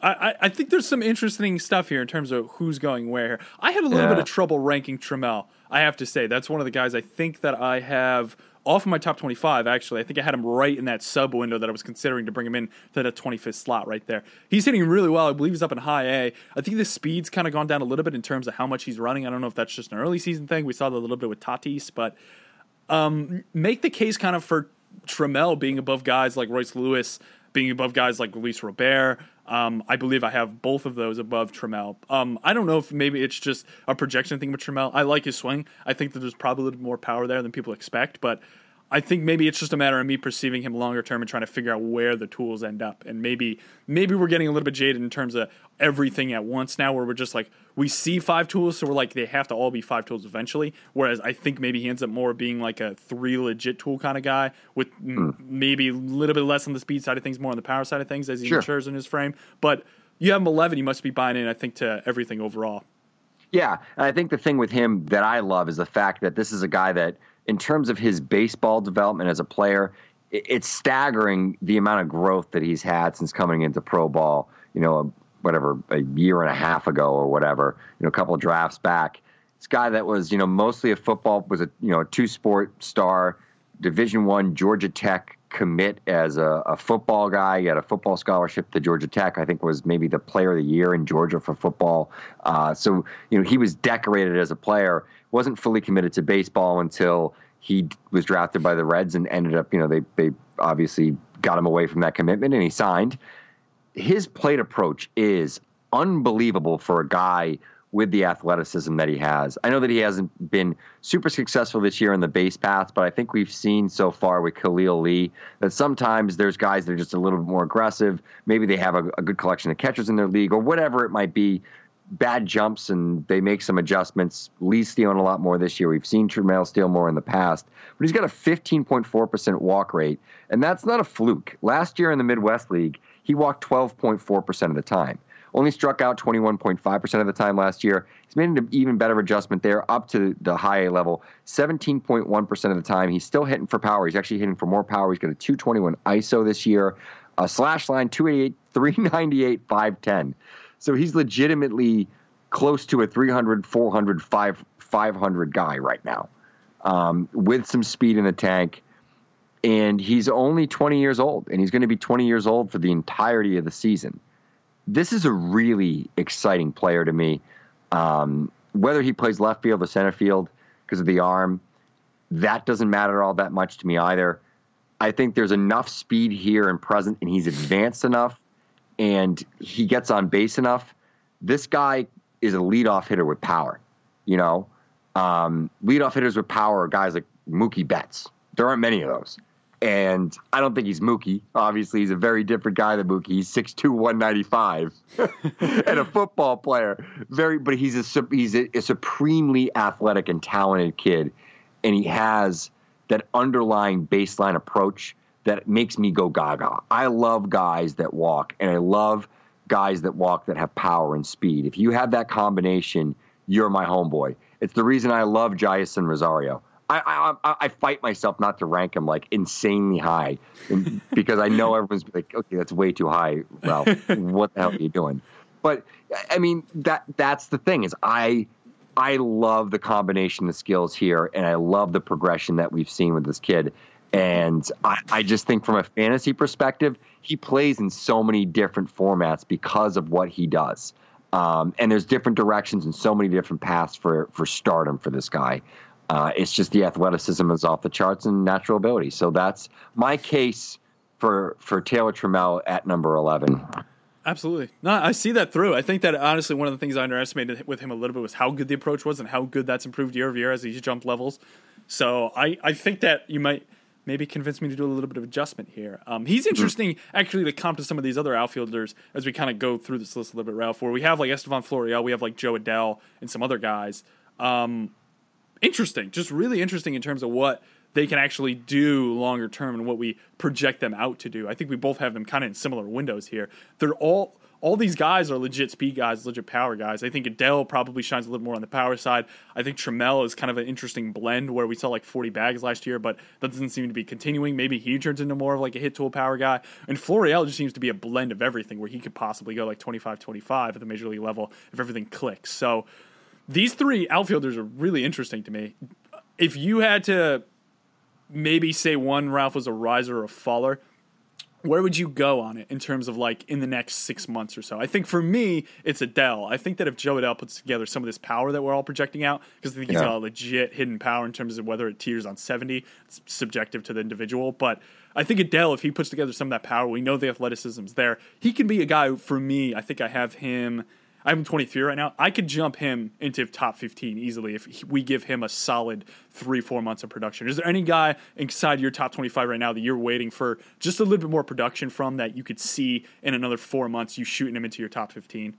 I, I think there's some interesting stuff here in terms of who's going where. I had a little yeah. bit of trouble ranking Trammell. I have to say that's one of the guys I think that I have off of my top twenty-five. Actually, I think I had him right in that sub window that I was considering to bring him in to that twenty-fifth slot right there. He's hitting really well. I believe he's up in high A. I think the speed's kind of gone down a little bit in terms of how much he's running. I don't know if that's just an early season thing. We saw that a little bit with Tatis, but um, make the case kind of for Trammell being above guys like Royce Lewis, being above guys like Luis Robert. Um, I believe I have both of those above Trammell. Um, I don't know if maybe it's just a projection thing with Trammell. I like his swing. I think that there's probably a little more power there than people expect, but I think maybe it's just a matter of me perceiving him longer term and trying to figure out where the tools end up. And maybe maybe we're getting a little bit jaded in terms of everything at once now where we're just like, we see five tools, so we're like, they have to all be five tools eventually. Whereas I think maybe he ends up more being like a three legit tool kind of guy with m- maybe a little bit less on the speed side of things, more on the power side of things as he sure. matures in his frame. But you have him eleven, you must be buying in, I think, to everything overall. Yeah, and I think the thing with him that I love is the fact that this is a guy that, in terms of his baseball development as a player, it's staggering the amount of growth that he's had since coming into pro ball, you know, whatever, a year and a half ago or whatever, you know, a couple of drafts back. This guy that was, you know, mostly a football, was a, you know, a two-sport star, Division One Georgia Tech commit as a, a football guy. He had a football scholarship to Georgia Tech. I think was maybe the player of the year in Georgia for football. Uh, so, you know, he was decorated as a player, wasn't fully committed to baseball until he was drafted by the Reds and ended up, you know, they, they obviously got him away from that commitment and he signed. His plate approach is unbelievable for a guy with the athleticism that he has. I know that he hasn't been super successful this year in the base paths, but I think we've seen so far with Khalil Lee that sometimes there's guys that are just a little bit more aggressive. Maybe they have a, a good collection of catchers in their league or whatever it might be. Bad jumps and they make some adjustments. Lee's stealing a lot more this year. We've seen Tramiel steal more in the past, but he's got a fifteen point four percent walk rate, and that's not a fluke. Last year in the Midwest League, he walked twelve point four percent of the time. Only struck out twenty-one point five percent of the time last year. He's made an even better adjustment there up to the high A level, seventeen point one percent of the time. He's still hitting for power. He's actually hitting for more power. He's got a two twenty-one I S O this year, a slash line, two eighty-eight, three ninety-eight, five ten. So he's legitimately close to a three hundred, four hundred, five hundred guy right now, um, with some speed in the tank. And he's only twenty years old, and he's going to be twenty years old for the entirety of the season. This is a really exciting player to me. Um, whether he plays left field or center field because of the arm, that doesn't matter all that much to me either. I think there's enough speed here and present, and he's advanced enough, and he gets on base enough. This guy is a leadoff hitter with power. You know, um, leadoff hitters with power are guys like Mookie Betts. There aren't many of those. And I don't think he's Mookie. Obviously, he's a very different guy than Mookie. He's six two, one ninety-five, and a football player. Very, but he's a he's a, a supremely athletic and talented kid, and he has that underlying baseline approach that makes me go gaga. I love guys that walk, and I love guys that walk that have power and speed. If you have that combination, you're my homeboy. It's the reason I love Jairson Rosario. I, I I fight myself not to rank him like insanely high because I know everyone's like, okay, that's way too high, Ralph. What the hell are you doing? But I mean, that that's the thing is I I love the combination of skills here, and I love the progression that we've seen with this kid. And I, I just think from a fantasy perspective, he plays in so many different formats because of what he does. Um, and there's different directions and so many different paths for for stardom for this guy. Uh, it's just the athleticism is off the charts and natural ability. So that's my case for for Taylor Trammell at number eleven. Absolutely. No, I see that through. I think that, honestly, one of the things I underestimated with him a little bit was how good the approach was and how good that's improved year over year as he's jumped levels. So I, I think that you might maybe convince me to do a little bit of adjustment here. Um, he's interesting, mm-hmm. actually, to comp to some of these other outfielders as we kind of go through this list a little bit, Ralph, where we have, like, Estevan Florial, we have, like, Joe Adele and some other guys. Um Interesting, just really interesting in terms of what they can actually do longer term and what we project them out to do. I think we both have them kind of in similar windows here. They're all all these guys are legit speed guys, legit power guys. I think Adele probably shines a little more on the power side. I think Trammell is kind of an interesting blend where we saw like forty bags last year, but that doesn't seem to be continuing. Maybe he turns into more of like a hit tool power guy. And Florial just seems to be a blend of everything where he could possibly go like twenty-five twenty-five at the major league level if everything clicks. So these three outfielders are really interesting to me. If you had to maybe say one, Ralph, was a riser or a faller, where would you go on it in terms of like in the next six months or so? I think for me, it's Adele. I think that if Joe Adele puts together some of this power that we're all projecting out, because I think yeah. he's got a legit hidden power in terms of whether it teeters on seventy, it's subjective to the individual. But I think Adele, if he puts together some of that power, we know the athleticism's there. He can be a guy who, for me, I think I have him – I'm twenty-three right now. I could jump him into top fifteen easily if we give him a solid three, four months of production. Is there any guy inside your top twenty-five right now that you're waiting for just a little bit more production from that you could see in another four months you shooting him into your top fifteen?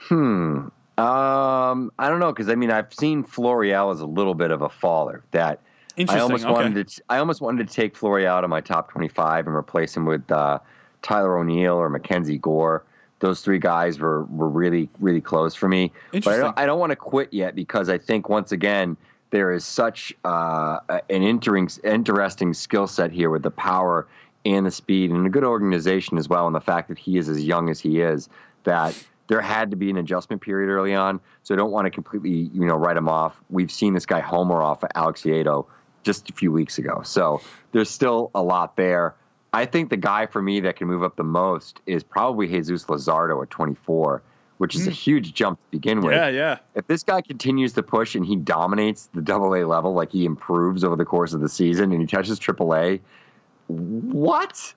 Hmm. Um, I don't know because, I mean, I've seen Florial as a little bit of a faller. That Interesting. I almost, okay. wanted to, I almost wanted to take Florial out of my top twenty-five and replace him with uh, Tyler O'Neill or Mackenzie Gore. those three guys were, were really, really close for me. But I don't, I don't want to quit yet, because I think, once again, there is such uh, an interesting skill set here with the power and the speed and a good organization as well, and the fact that he is as young as he is, that there had to be an adjustment period early on. So I don't want to completely, you know, write him off. We've seen this guy homer off of Alex Yeato just a few weeks ago. So there's still a lot there. I think the guy for me that can move up the most is probably Jesus Luzardo at twenty-four, which is mm. a huge jump to begin with. Yeah, yeah. If this guy continues to push and he dominates the double A level, like he improves over the course of the season, and he touches triple A, what?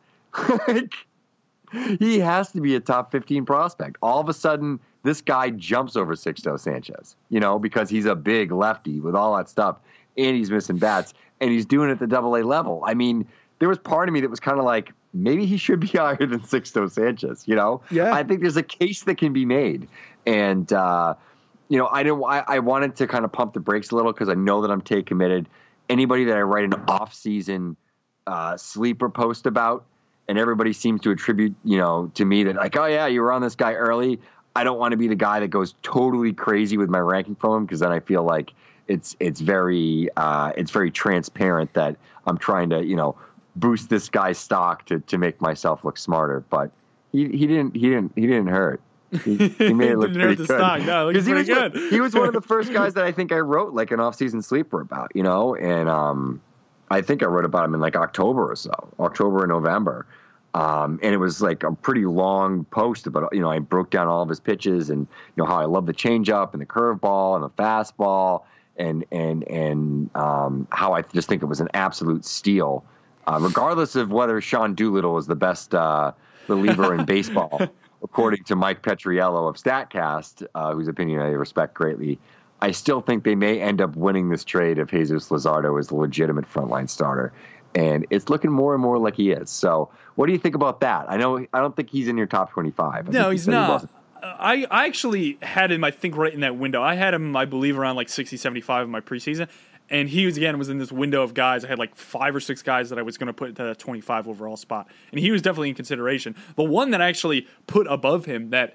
He has to be a top fifteen prospect. All of a sudden, this guy jumps over Sixto Sanchez, you know, because he's a big lefty with all that stuff, and he's missing bats, and he's doing it at the double A level. I mean, there was part of me that was kind of like, maybe he should be higher than Sixto Sanchez, you know? Yeah. I think there's a case that can be made. And, uh, you know, I, didn't, I, I wanted to kind of pump the brakes a little, because I know that I'm Tate committed. Anybody that I write an off-season uh, sleeper post about, and everybody seems to attribute, you know, to me that, like, oh, yeah, you were on this guy early. I don't want to be the guy that goes totally crazy with my ranking for him, because then I feel like it's it's very uh, it's very transparent that I'm trying to, you know, boost this guy's stock to, to make myself look smarter. But he, he didn't he didn't he didn't hurt. He, he made it look pretty good. Stock. No, it looks pretty he good. One, he was one of the first guys that I think I wrote like an off-season sleeper about, you know, and um, I think I wrote about him in like October or so, October and November, um, and it was like a pretty long post about, you know, I broke down all of his pitches and, you know, how I love the changeup and the curveball and the fastball and and and um, how I just think it was an absolute steal. Uh, regardless of whether Sean Doolittle is the best uh, reliever in baseball, according to Mike Petriello of StatCast, uh, whose opinion I respect greatly, I still think they may end up winning this trade if Jesus Luzardo is the legitimate frontline starter. And it's looking more and more like he is. So what do you think about that? I know I don't think he's in your top twenty-five. I no, he's not. He I, I actually had him, I think, right in that window. I had him, I believe, around like sixty, seventy-five in my preseason. And he was, again, was in this window of guys. I had like five or six guys that I was going to put into that twenty-five overall spot. And he was definitely in consideration. The one that I actually put above him that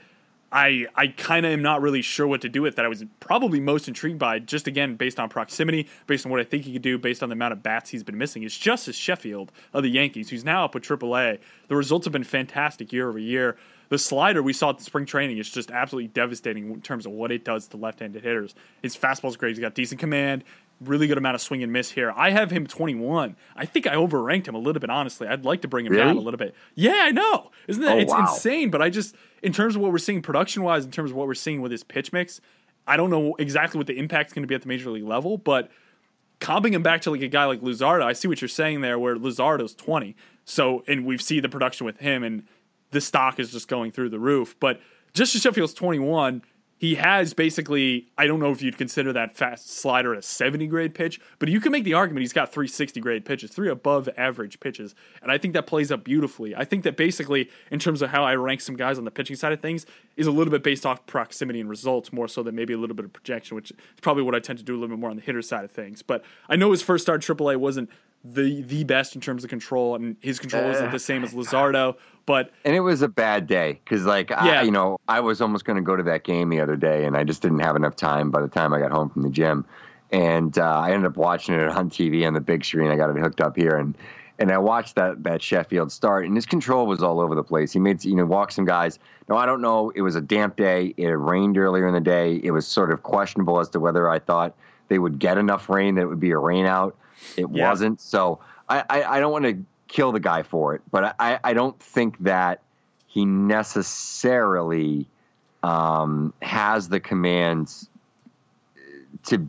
I I kind of am not really sure what to do with, that I was probably most intrigued by, just again, based on proximity, based on what I think he could do, based on the amount of bats he's been missing, is Justice Sheffield of the Yankees, who's now up with triple A. The results have been fantastic year over year. The slider we saw at the spring training is just absolutely devastating in terms of what it does to left-handed hitters. His fastball's great. He's got decent command. Really good amount of swing and miss here. I have him twenty-one. I think I overranked him a little bit, honestly. I'd like to bring him really? down a little bit. Yeah, I know. Isn't that oh, it's wow. insane? But I just, in terms of what we're seeing production-wise, in terms of what we're seeing with his pitch mix, I don't know exactly what the impact's going to be at the major league level. But comping him back to like a guy like Luzardo, I see what you're saying there, where Luzardo's twenty. So, and we've seen the production with him, and the stock is just going through the roof. But just as Sheffield's twenty-one. He has basically, I don't know if you'd consider that fast slider a seventy-grade pitch, but you can make the argument he's got three sixty-grade pitches, three above-average pitches, and I think that plays up beautifully. I think that basically, in terms of how I rank some guys on the pitching side of things, is a little bit based off proximity and results more so than maybe a little bit of projection, which is probably what I tend to do a little bit more on the hitter side of things. But I know his first start triple A wasn't the the best in terms of control, and his control uh, isn't the same as Luzardo, but and it was a bad day because like yeah. I, you know I was almost going to go to that game the other day, and I just didn't have enough time by the time I got home from the gym, and uh, I ended up watching it on T V on the big screen. I got it hooked up here, and and I watched that that Sheffield start, and his control was all over the place. He made you know walk some guys. Now I don't know. It was a damp day. It rained earlier in the day. It was sort of questionable as to whether I thought they would get enough rain that it would be a rain out. It yeah. wasn't. So I, I, I don't want to kill the guy for it, but I, I don't think that he necessarily um, has the commands to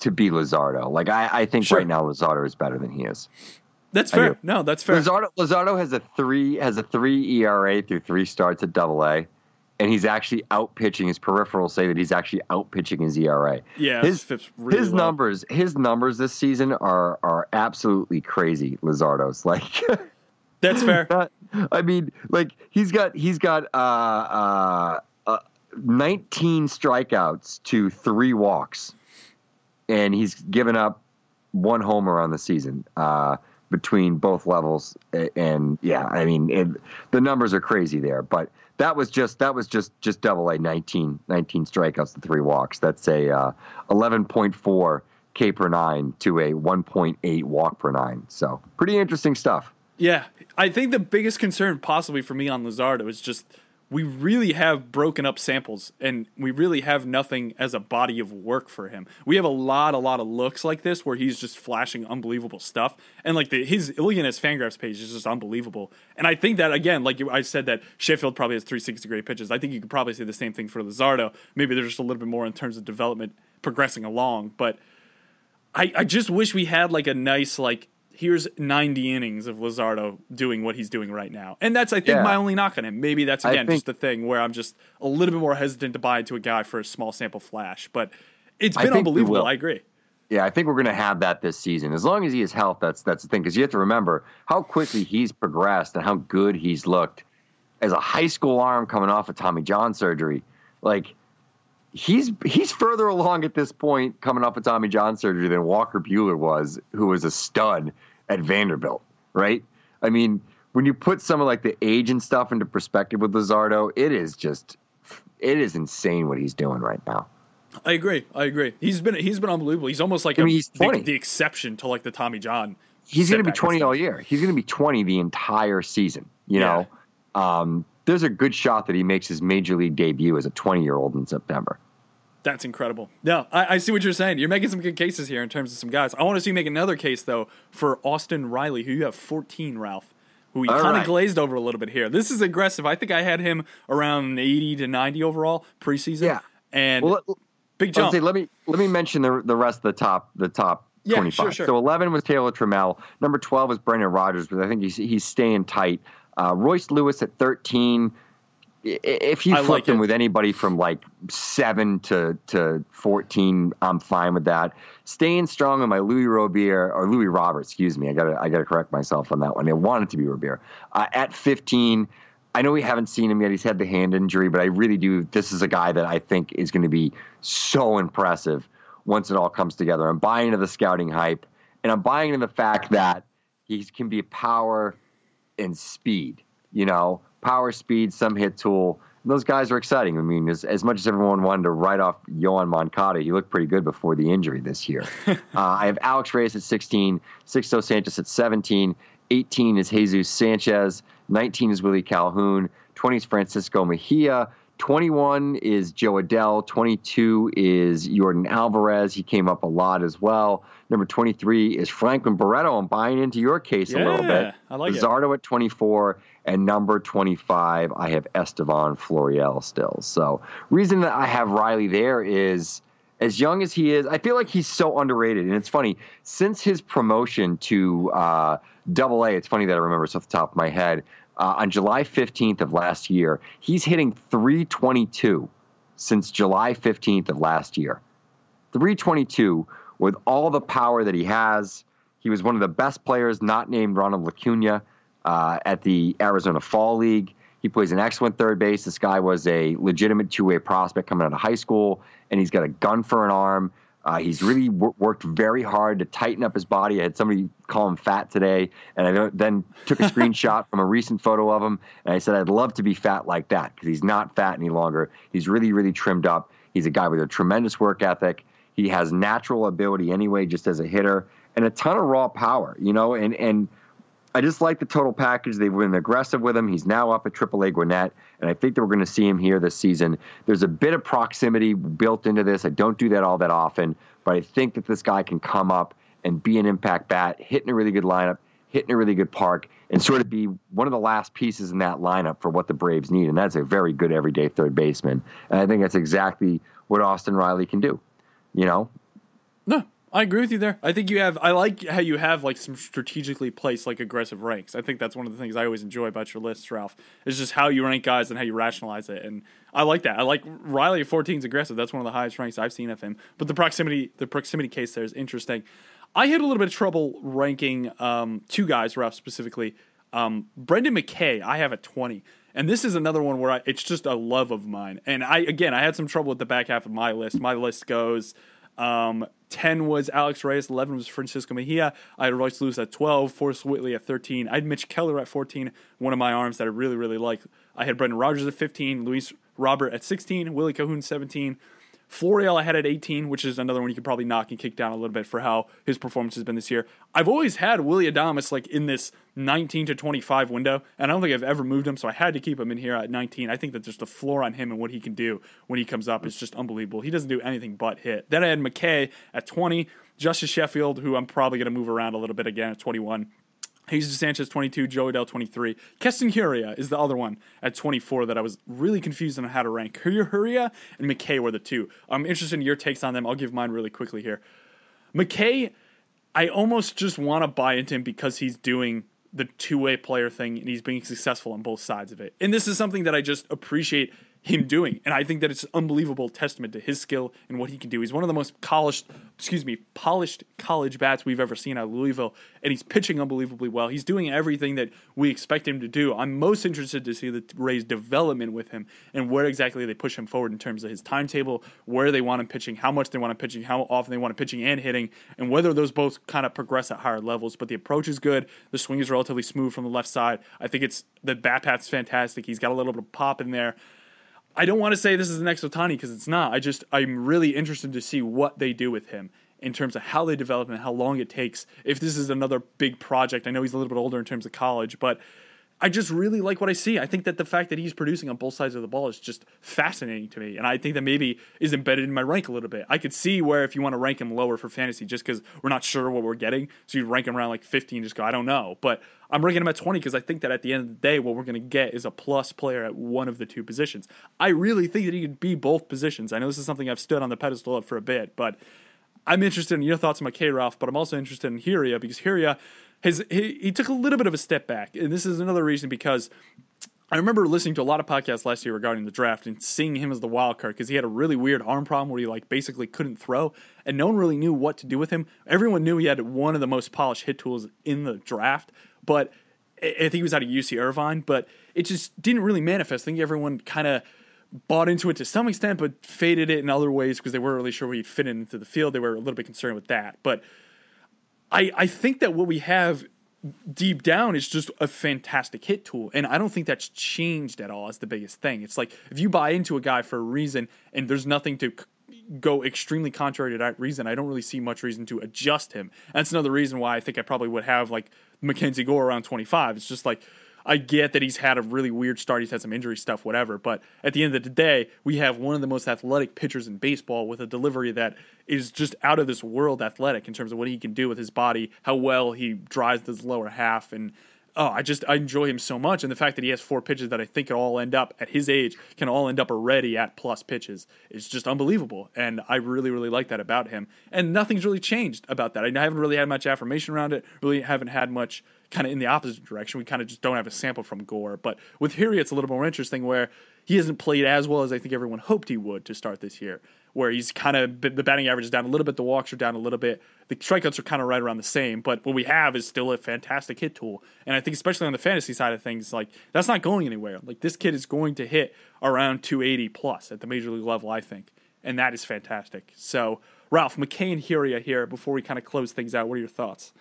to be Luzardo. Like I, I think sure. right now Luzardo is better than he is. That's fair. No, that's fair. Luzardo, Luzardo has a three has a three E R A through three starts at Double A, and he's actually out pitching his peripherals say that he's actually out pitching his E R A. Yeah, his really his well. numbers, his numbers this season are are absolutely crazy. Luzardo's like that's fair. Not, I mean, like he's got he's got uh, uh, uh, nineteen strikeouts to three walks, and he's given up one homer on the season. Uh, between both levels. And yeah, I mean, it, the numbers are crazy there, but that was just, that was just, just double A nineteen, nineteen strikeouts to three walks. That's a uh, eleven point four K per nine to a one point eight walk per nine. So pretty interesting stuff. Yeah. I think the biggest concern possibly for me on Luzardo is just, we really have broken up samples, and we really have nothing as a body of work for him. We have a lot, a lot of looks like this where he's just flashing unbelievable stuff. And like the, his looking at his Fangraphs page is just unbelievable. And I think that, again, like I said, that Sheffield probably has three hundred sixty degree pitches. I think you could probably say the same thing for Luzardo. Maybe there's just a little bit more in terms of development progressing along. But I, I just wish we had like a nice, like, here's ninety innings of Luzardo doing what he's doing right now. And that's, I think, yeah. my only knock on him. Maybe that's, again, think, just the thing where I'm just a little bit more hesitant to buy into a guy for a small sample flash. But it's been unbelievable. I agree. Yeah, I think we're going to have that this season. As long as he is healthy, that's, that's the thing. Because you have to remember how quickly he's progressed and how good he's looked as a high school arm coming off of Tommy John surgery. Like, He's he's further along at this point coming off of Tommy John surgery than Walker Buehler was, who was a stud at Vanderbilt, right? I mean, when you put some of like the age and stuff into perspective with Luzardo, it is just, it is insane what he's doing right now. I agree. I agree. He's been he's been unbelievable. He's almost like I mean, a, he's the, the exception to like the Tommy John. He's going to be twenty all year. He's going to be twenty the entire season, you yeah. know? Um There's a good shot that he makes his major league debut as a twenty-year-old in September. That's incredible. No, I, I see what you're saying. You're making some good cases here in terms of some guys. I want to see you make another case, though, for Austin Riley, who you have fourteen, Ralph, who you kind of right. glazed over a little bit here. This is aggressive. I think I had him around eighty to ninety overall preseason. Yeah. And well, let, big jump. Say, let me let me mention the the rest of the top the top yeah, twenty-five. Sure, sure. So eleven was Taylor Trammell. Number twelve was Brendan Rodgers, but I think he's, he's staying tight. Uh, Royce Lewis at thirteen. If you I flipped like him with anybody from like seven to, to fourteen, I'm fine with that. Staying strong on my Louis Robert or Louis Roberts, excuse me. I gotta I gotta correct myself on that one. I wanted to be Robert uh, at fifteen. I know we haven't seen him yet. He's had the hand injury, but I really do. This is a guy that I think is going to be so impressive once it all comes together. I'm buying into the scouting hype, and I'm buying into the fact that he can be a power and speed, you know, power, speed, some hit tool. And those guys are exciting. I mean, as, as much as everyone wanted to write off Yohan Moncada, he looked pretty good before the injury this year. uh, I have Alex Reyes at sixteen, Sixto Sanchez at seventeen, eighteen is Jesus Sanchez, nineteen is Willie Calhoun, twenty is Francisco Mejia, twenty-one is Joe Adell, twenty-two is Jordan Alvarez. He came up a lot as well. Number twenty-three is Franklin Barreto. I'm buying into your case yeah, a little bit. I like Luzardo at twenty-four, and number twenty-five, I have Estevan Florial still. So reason that I have Riley there is, as young as he is, I feel like he's so underrated. And it's funny, since his promotion to uh, double A, it's funny that I remember this off the top of my head, Uh, on July fifteenth of last year, he's hitting three twenty-two since July fifteenth of last year. three twenty-two with all the power that he has. He was one of the best players not named Ronald Lacuña uh, at the Arizona Fall League. He plays an excellent third base. This guy was a legitimate two-way prospect coming out of high school, and he's got a gun for an arm. Uh, he's really w- worked very hard to tighten up his body. I had somebody call him fat today, and I then took a screenshot from a recent photo of him, and I said, I'd love to be fat like that, because he's not fat any longer. He's really, really trimmed up. He's a guy with a tremendous work ethic. He has natural ability anyway, just as a hitter, and a ton of raw power, you know, and, and I just like the total package. They've been aggressive with him. He's now up at triple A Gwinnett, and I think that we're going to see him here this season. There's a bit of proximity built into this. I don't do that all that often, but I think that this guy can come up and be an impact bat, hitting a really good lineup, hitting a really good park, and sort of be one of the last pieces in that lineup for what the Braves need, and that's a very good everyday third baseman. And I think that's exactly what Austin Riley can do, you know? No. I agree with you there. I think you have – I like how you have, like, some strategically placed, like, aggressive ranks. I think that's one of the things I always enjoy about your lists, Ralph, is just how you rank guys and how you rationalize it. And I like that. I like Riley at fourteen is aggressive. That's one of the highest ranks I've seen of him. But the proximity the proximity case there is interesting. I had a little bit of trouble ranking um, two guys, Ralph, specifically. Um, Brendan McKay, I have at twenty. And this is another one where I, it's just a love of mine. And, I again, I had some trouble with the back half of my list. My list goes – Um, ten was Alex Reyes, eleven was Francisco Mejia. I had Royce Lewis at twelve, Forrest Whitley at thirteen. I had Mitch Keller at fourteen, one of my arms that I really, really like. I had Brendan Rodgers at fifteen, Luis Robert at sixteen, Willie Calhoun seventeen. Florial I had at eighteen, which is another one you could probably knock and kick down a little bit for how his performance has been this year. I've always had Willie Adames like in this nineteen to twenty-five window, and I don't think I've ever moved him, so I had to keep him in here at nineteen. I think that just the floor on him and what he can do when he comes up is just unbelievable. He doesn't do anything but hit. Then I had McKay at twenty, Justice Sheffield, who I'm probably going to move around a little bit again at twenty-one. Jesus Sanchez, twenty-two, Joey Dell, twenty-three. Keston Hurria is the other one at twenty-four that I was really confused on how to rank. Hurria and McKay were the two. I'm interested in your takes on them. I'll give mine really quickly here. McKay, I almost just want to buy into him because he's doing the two-way player thing and he's being successful on both sides of it. And this is something that I just appreciate him doing. And I think that it's an unbelievable testament to his skill and what he can do. He's one of the most polished, excuse me, polished college bats we've ever seen out of Louisville, and he's pitching unbelievably well. He's doing everything that we expect him to do. I'm most interested to see the Rays' development with him and where exactly they push him forward in terms of his timetable, where they want him pitching, how much they want him pitching, how often they want him pitching and hitting, and whether those both kind of progress at higher levels. But the approach is good. The swing is relatively smooth from the left side. I think it's the bat path's fantastic. He's got a little bit of pop in there. I don't want to say this is the next Ohtani because it's not. I just, I'm really interested to see what they do with him in terms of how they develop and how long it takes. If this is another big project, I know he's a little bit older in terms of college, but I just really like what I see. I think that the fact that he's producing on both sides of the ball is just fascinating to me. And I think that maybe is embedded in my rank a little bit. I could see where if you want to rank him lower for fantasy, just because we're not sure what we're getting. So you rank him around like fifteen and just go, I don't know. But I'm ranking him at twenty because I think that at the end of the day, what we're going to get is a plus player at one of the two positions. I really think that he could be both positions. I know this is something I've stood on the pedestal of for a bit, but I'm interested in your thoughts on McKay, Ralph, but I'm also interested in Hurria because Hurria His, he, he took a little bit of a step back, and this is another reason because I remember listening to a lot of podcasts last year regarding the draft and seeing him as the wild card because he had a really weird arm problem where he like basically couldn't throw, and no one really knew what to do with him. Everyone knew he had one of the most polished hit tools in the draft, but I think he was out of U C Irvine, but it just didn't really manifest. I think everyone kind of bought into it to some extent, but faded it in other ways because they weren't really sure where he fit into the field. They were a little bit concerned with that, but I, I think that what we have deep down is just a fantastic hit tool, and I don't think that's changed at all. It's the biggest thing. It's like if you buy into a guy for a reason and there's nothing to go extremely contrary to that reason, I don't really see much reason to adjust him. And that's another reason why I think I probably would have like Mackenzie Gore around twenty-five. It's just like I get that he's had a really weird start. He's had some injury stuff, whatever. But at the end of the day, we have one of the most athletic pitchers in baseball with a delivery that is just out of this world athletic in terms of what he can do with his body, how well he drives this lower half. And oh, I just I enjoy him so much. And the fact that he has four pitches that I think can all end up at his age can all end up already at plus pitches is just unbelievable. And I really, really like that about him. And nothing's really changed about that. I haven't really had much affirmation around it, really haven't had much kind of in the opposite direction. We kind of just don't have a sample from Gore. But with Hurria, it's a little more interesting where he hasn't played as well as I think everyone hoped he would to start this year, where he's kind of, the batting average is down a little bit, the walks are down a little bit, the strikeouts are kind of right around the same, but what we have is still a fantastic hit tool. And I think especially on the fantasy side of things, like that's not going anywhere. Like this kid is going to hit around two eighty plus at the major league level, I think. And that is fantastic. So Ralph, McKay and Hurria here, before we kind of close things out, what are your thoughts?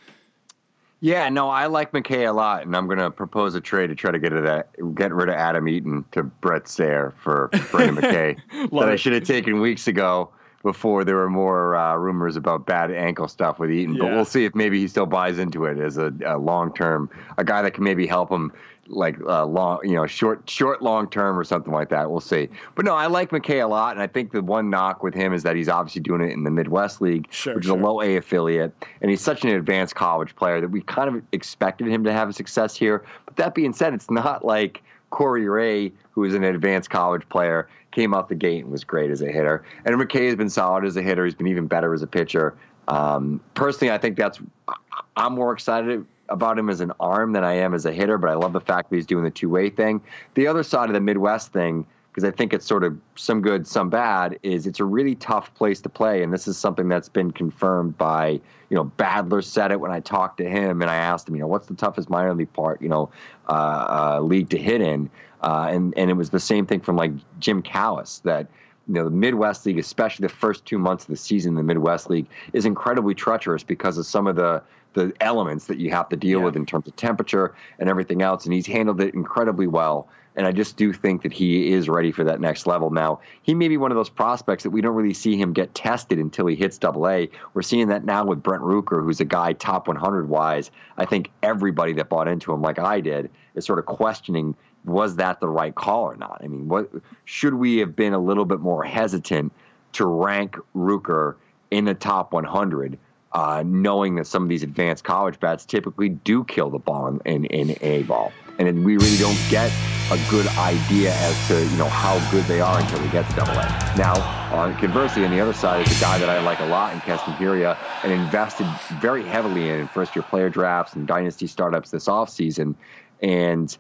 Yeah, no, I like McKay a lot, and I'm going to propose a trade to try to get rid of, that, get rid of Adam Eaton to Brett Sayre for Brandon McKay that it. I should have taken weeks ago before there were more uh, rumors about bad ankle stuff with Eaton. Yeah. But we'll see if maybe he still buys into it as a, a long-term, a guy that can maybe help him like uh, long, you know, short, short, long-term or something like that. We'll see. But no, I like McKay a lot, and I think the one knock with him is that he's obviously doing it in the Midwest League, sure, which sure. is a low A affiliate, and he's such an advanced college player that we kind of expected him to have success here. But that being said, it's not like Corey Ray, who is an advanced college player, came out the gate and was great as a hitter. And McKay has been solid as a hitter. He's been even better as a pitcher. Um, personally, I think that's – I'm more excited about him as an arm than I am as a hitter, but I love the fact that he's doing the two-way thing. The other side of the Midwest thing, because I think it's sort of some good, some bad, is it's a really tough place to play. And this is something that's been confirmed by, you know, Badler said it when I talked to him and I asked him, you know, what's the toughest minor league part, you know, uh, uh, league to hit in? Uh, and, and it was the same thing from like Jim Callis that you know, the Midwest League, especially the first two months of the season, the Midwest League is incredibly treacherous because of some of the, the elements that you have to deal yeah. with in terms of temperature and everything else. And he's handled it incredibly well. And I just do think that he is ready for that next level. Now, he may be one of those prospects that we don't really see him get tested until he hits double A. We're seeing that now with Brent Rooker, who's a guy top one hundred wise. I think everybody that bought into him, like I did, is sort of questioning, was that the right call or not? I mean, what should we have been a little bit more hesitant to rank Rooker in the top one hundred? Uh, knowing that some of these advanced college bats typically do kill the ball in, in, in A ball. And we really don't get a good idea as to, you know, how good they are until they get to double A. Now, uh, conversely, on the other side is a guy that I like a lot in Keston Hiria and invested very heavily in, in first-year player drafts and dynasty startups this offseason. And,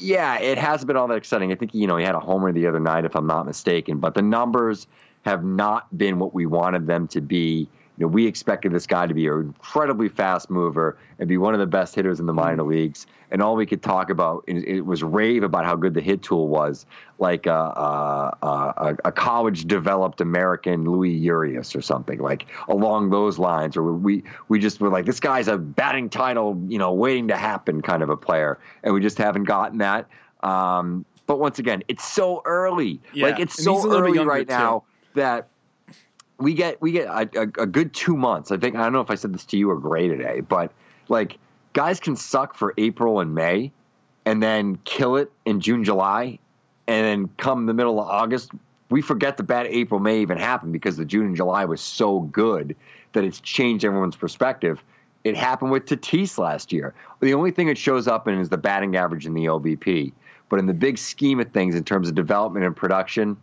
yeah, it hasn't been all that exciting. I think, you know, he had a homer the other night, if I'm not mistaken. But the numbers have not been what we wanted them to be. You know, we expected this guy to be an incredibly fast mover and be one of the best hitters in the minor leagues. And all we could talk about, it, it was rave about how good the hit tool was, like a, a, a, a college-developed American Luis Urias or something, like along those lines. Or we we just were like, this guy's a batting title, you know, waiting to happen kind of a player. And we just haven't gotten that. Um, but once again, it's so early. Yeah. Like, it's so early right now that... We get we get a, a, a good two months. I think I don't know if I said this to you or Gray today, but like guys can suck for April and May, and then kill it in June, July, and then come the middle of August, we forget the bad April, May even happened because the June and July was so good that it's changed everyone's perspective. It happened with Tatis last year. The only thing it shows up in is the batting average and the O B P, but in the big scheme of things, in terms of development and production.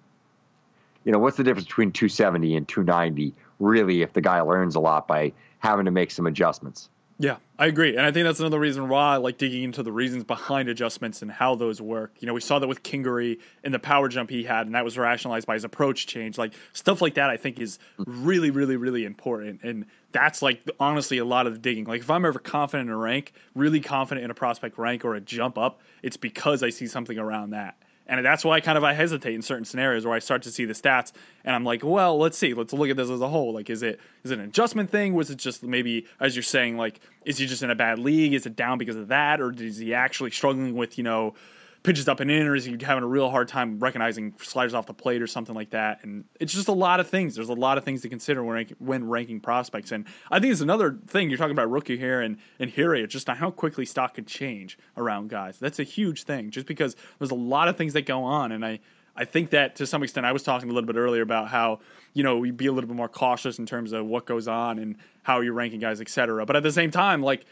You know, what's the difference between two seventy and two ninety, really, if the guy learns a lot by having to make some adjustments? Yeah, I agree. And I think that's another reason why I like digging into the reasons behind adjustments and how those work. You know, we saw that with Kingery and the power jump he had, and that was rationalized by his approach change. Like, stuff like that I think is really, really, really important. And that's, like, honestly, a lot of the digging. Like, if I'm ever confident in a rank, really confident in a prospect rank or a jump up, it's because I see something around that. And that's why I kind of I hesitate in certain scenarios where I start to see the stats and I'm like, well, let's see. Let's look at this as a whole. Like, is it is it an adjustment thing? Was it just maybe, as you're saying, like, is he just in a bad league? Is it down because of that? Or is he actually struggling with, you know, pitches up and in? Or is he having a real hard time recognizing sliders off the plate or something like that? And it's just a lot of things. There's a lot of things to consider when, when ranking prospects. And I think it's another thing. You're talking about Rookie here and, and here. It's just how quickly stock can change around guys. That's a huge thing just because there's a lot of things that go on. And I, I think that to some extent I was talking a little bit earlier about how, you know, we'd be a little bit more cautious in terms of what goes on and how you're ranking guys, et cetera. But at the same time, like,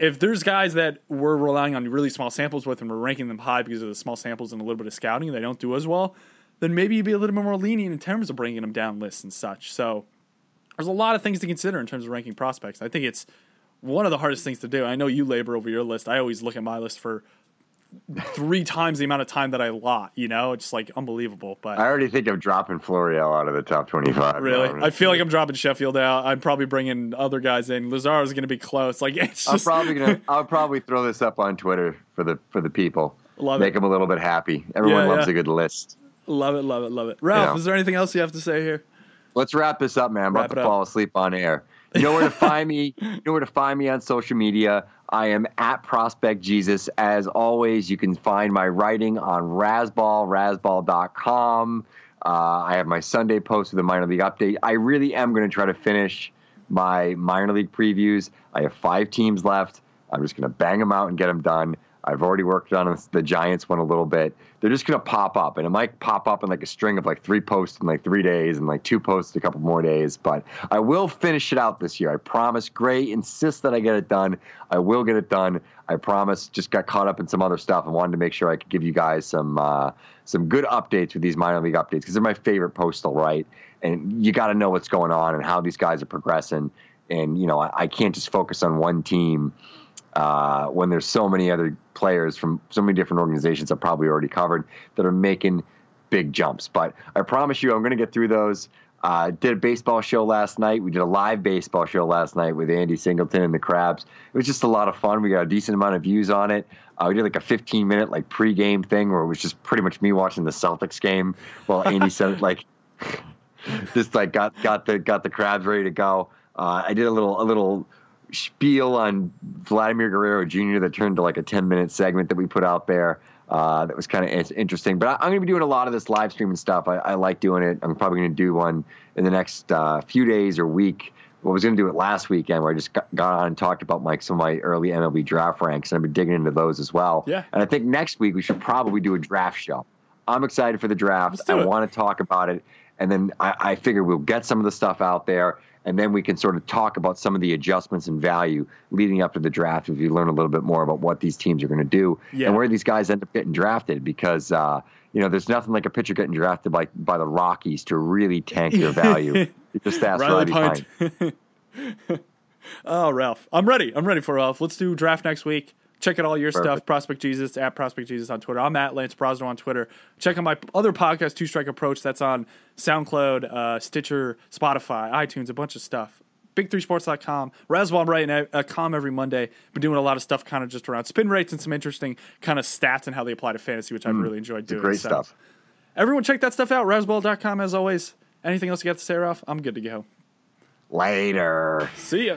if there's guys that we're relying on really small samples with and we're ranking them high because of the small samples and a little bit of scouting and they don't do as well, then maybe you'd be a little bit more lenient in terms of bringing them down lists and such. So there's a lot of things to consider in terms of ranking prospects. I think it's one of the hardest things to do. I know you labor over your list. I always look at my list for three times the amount of time that I lot, you know, it's like unbelievable. But I already think I'm dropping Floreal out of the top twenty-five. Really? I feel like I'm dropping Sheffield out. I'm probably bringing other guys in. Lazzaro's going to be close. Like, it's just... I'm probably gonna. I'll probably throw this up on Twitter for the for the people. Love Make it. Them a little bit happy. Everyone yeah, loves yeah. a good list. Love it. Love it. Love it. Ralph, you know, is there anything else you have to say here? Let's wrap this up, man. I'm wrap about to up. fall asleep on air. You know where to find me. You know where to find me on social media. I am at Prospect Jesus. As always, you can find my writing on Razzball, razzball dot com. Uh, I have my Sunday post with the minor league update. I really am going to try to finish my minor league previews. I have five teams left. I'm just going to bang them out and get them done. I've already worked on the Giants one a little bit. They're just going to pop up, and it might pop up in like a string of like three posts in like three days and like two posts in a couple more days. But I will finish it out this year. I promise. Gray insists that I get it done. I will get it done. I promise. Just got caught up in some other stuff and wanted to make sure I could give you guys some uh, some good updates with these minor league updates because they're my favorite posts to write. And you got to know what's going on and how these guys are progressing. And, you know, I, I can't just focus on one team. Uh, when there's so many other players from so many different organizations I've probably already covered that are making big jumps. But I promise you I'm going to get through those. Uh, did a baseball show last night. We did a live baseball show last night with Andy Singleton and the Crabs. It was just a lot of fun. We got a decent amount of views on it. Uh, we did like a fifteen minute like pregame thing where it was just pretty much me watching the Celtics game while Andy said like just like got got the got the Crabs ready to go. Uh, I did a little a little spiel on Vladimir Guerrero Junior that turned to like a ten minute segment that we put out there. Uh, that was kind of interesting, but I, I'm going to be doing a lot of this live streaming stuff. I, I like doing it. I'm probably going to do one in the next uh, few days or week. Well, I was going to do it last weekend where I just got, got on and talked about my, some of my early M L B draft ranks, and I've been digging into those as well. Yeah. And I think next week we should probably do a draft show. I'm excited for the draft. I want to talk about it. And then I, I figure we'll get some of the stuff out there, and then we can sort of talk about some of the adjustments and value leading up to the draft if you learn a little bit more about what these teams are going to do yeah. and where these guys end up getting drafted. Because, uh, you know, there's nothing like a pitcher getting drafted by, by the Rockies to really tank your value. Just ask Riley Pint. Oh, Ralph. I'm ready. I'm ready for Ralph. Let's do draft next week. Check out all your Perfect. stuff, Prospect Jesus, at Prospect Jesus on Twitter. I'm at Lance Brosno on Twitter. Check out my other podcast, Two Strike Approach. That's on SoundCloud, uh, Stitcher, Spotify, iTunes, a bunch of stuff. big three sports dot com. Razzball Writing a com every Monday. Been doing a lot of stuff kind of just around spin rates and some interesting kind of stats and how they apply to fantasy, which mm, I've really enjoyed doing. Great so. stuff. Everyone check that stuff out, razzball dot com as always. Anything else you got to say, Ralph? I'm good to go. Later. See ya.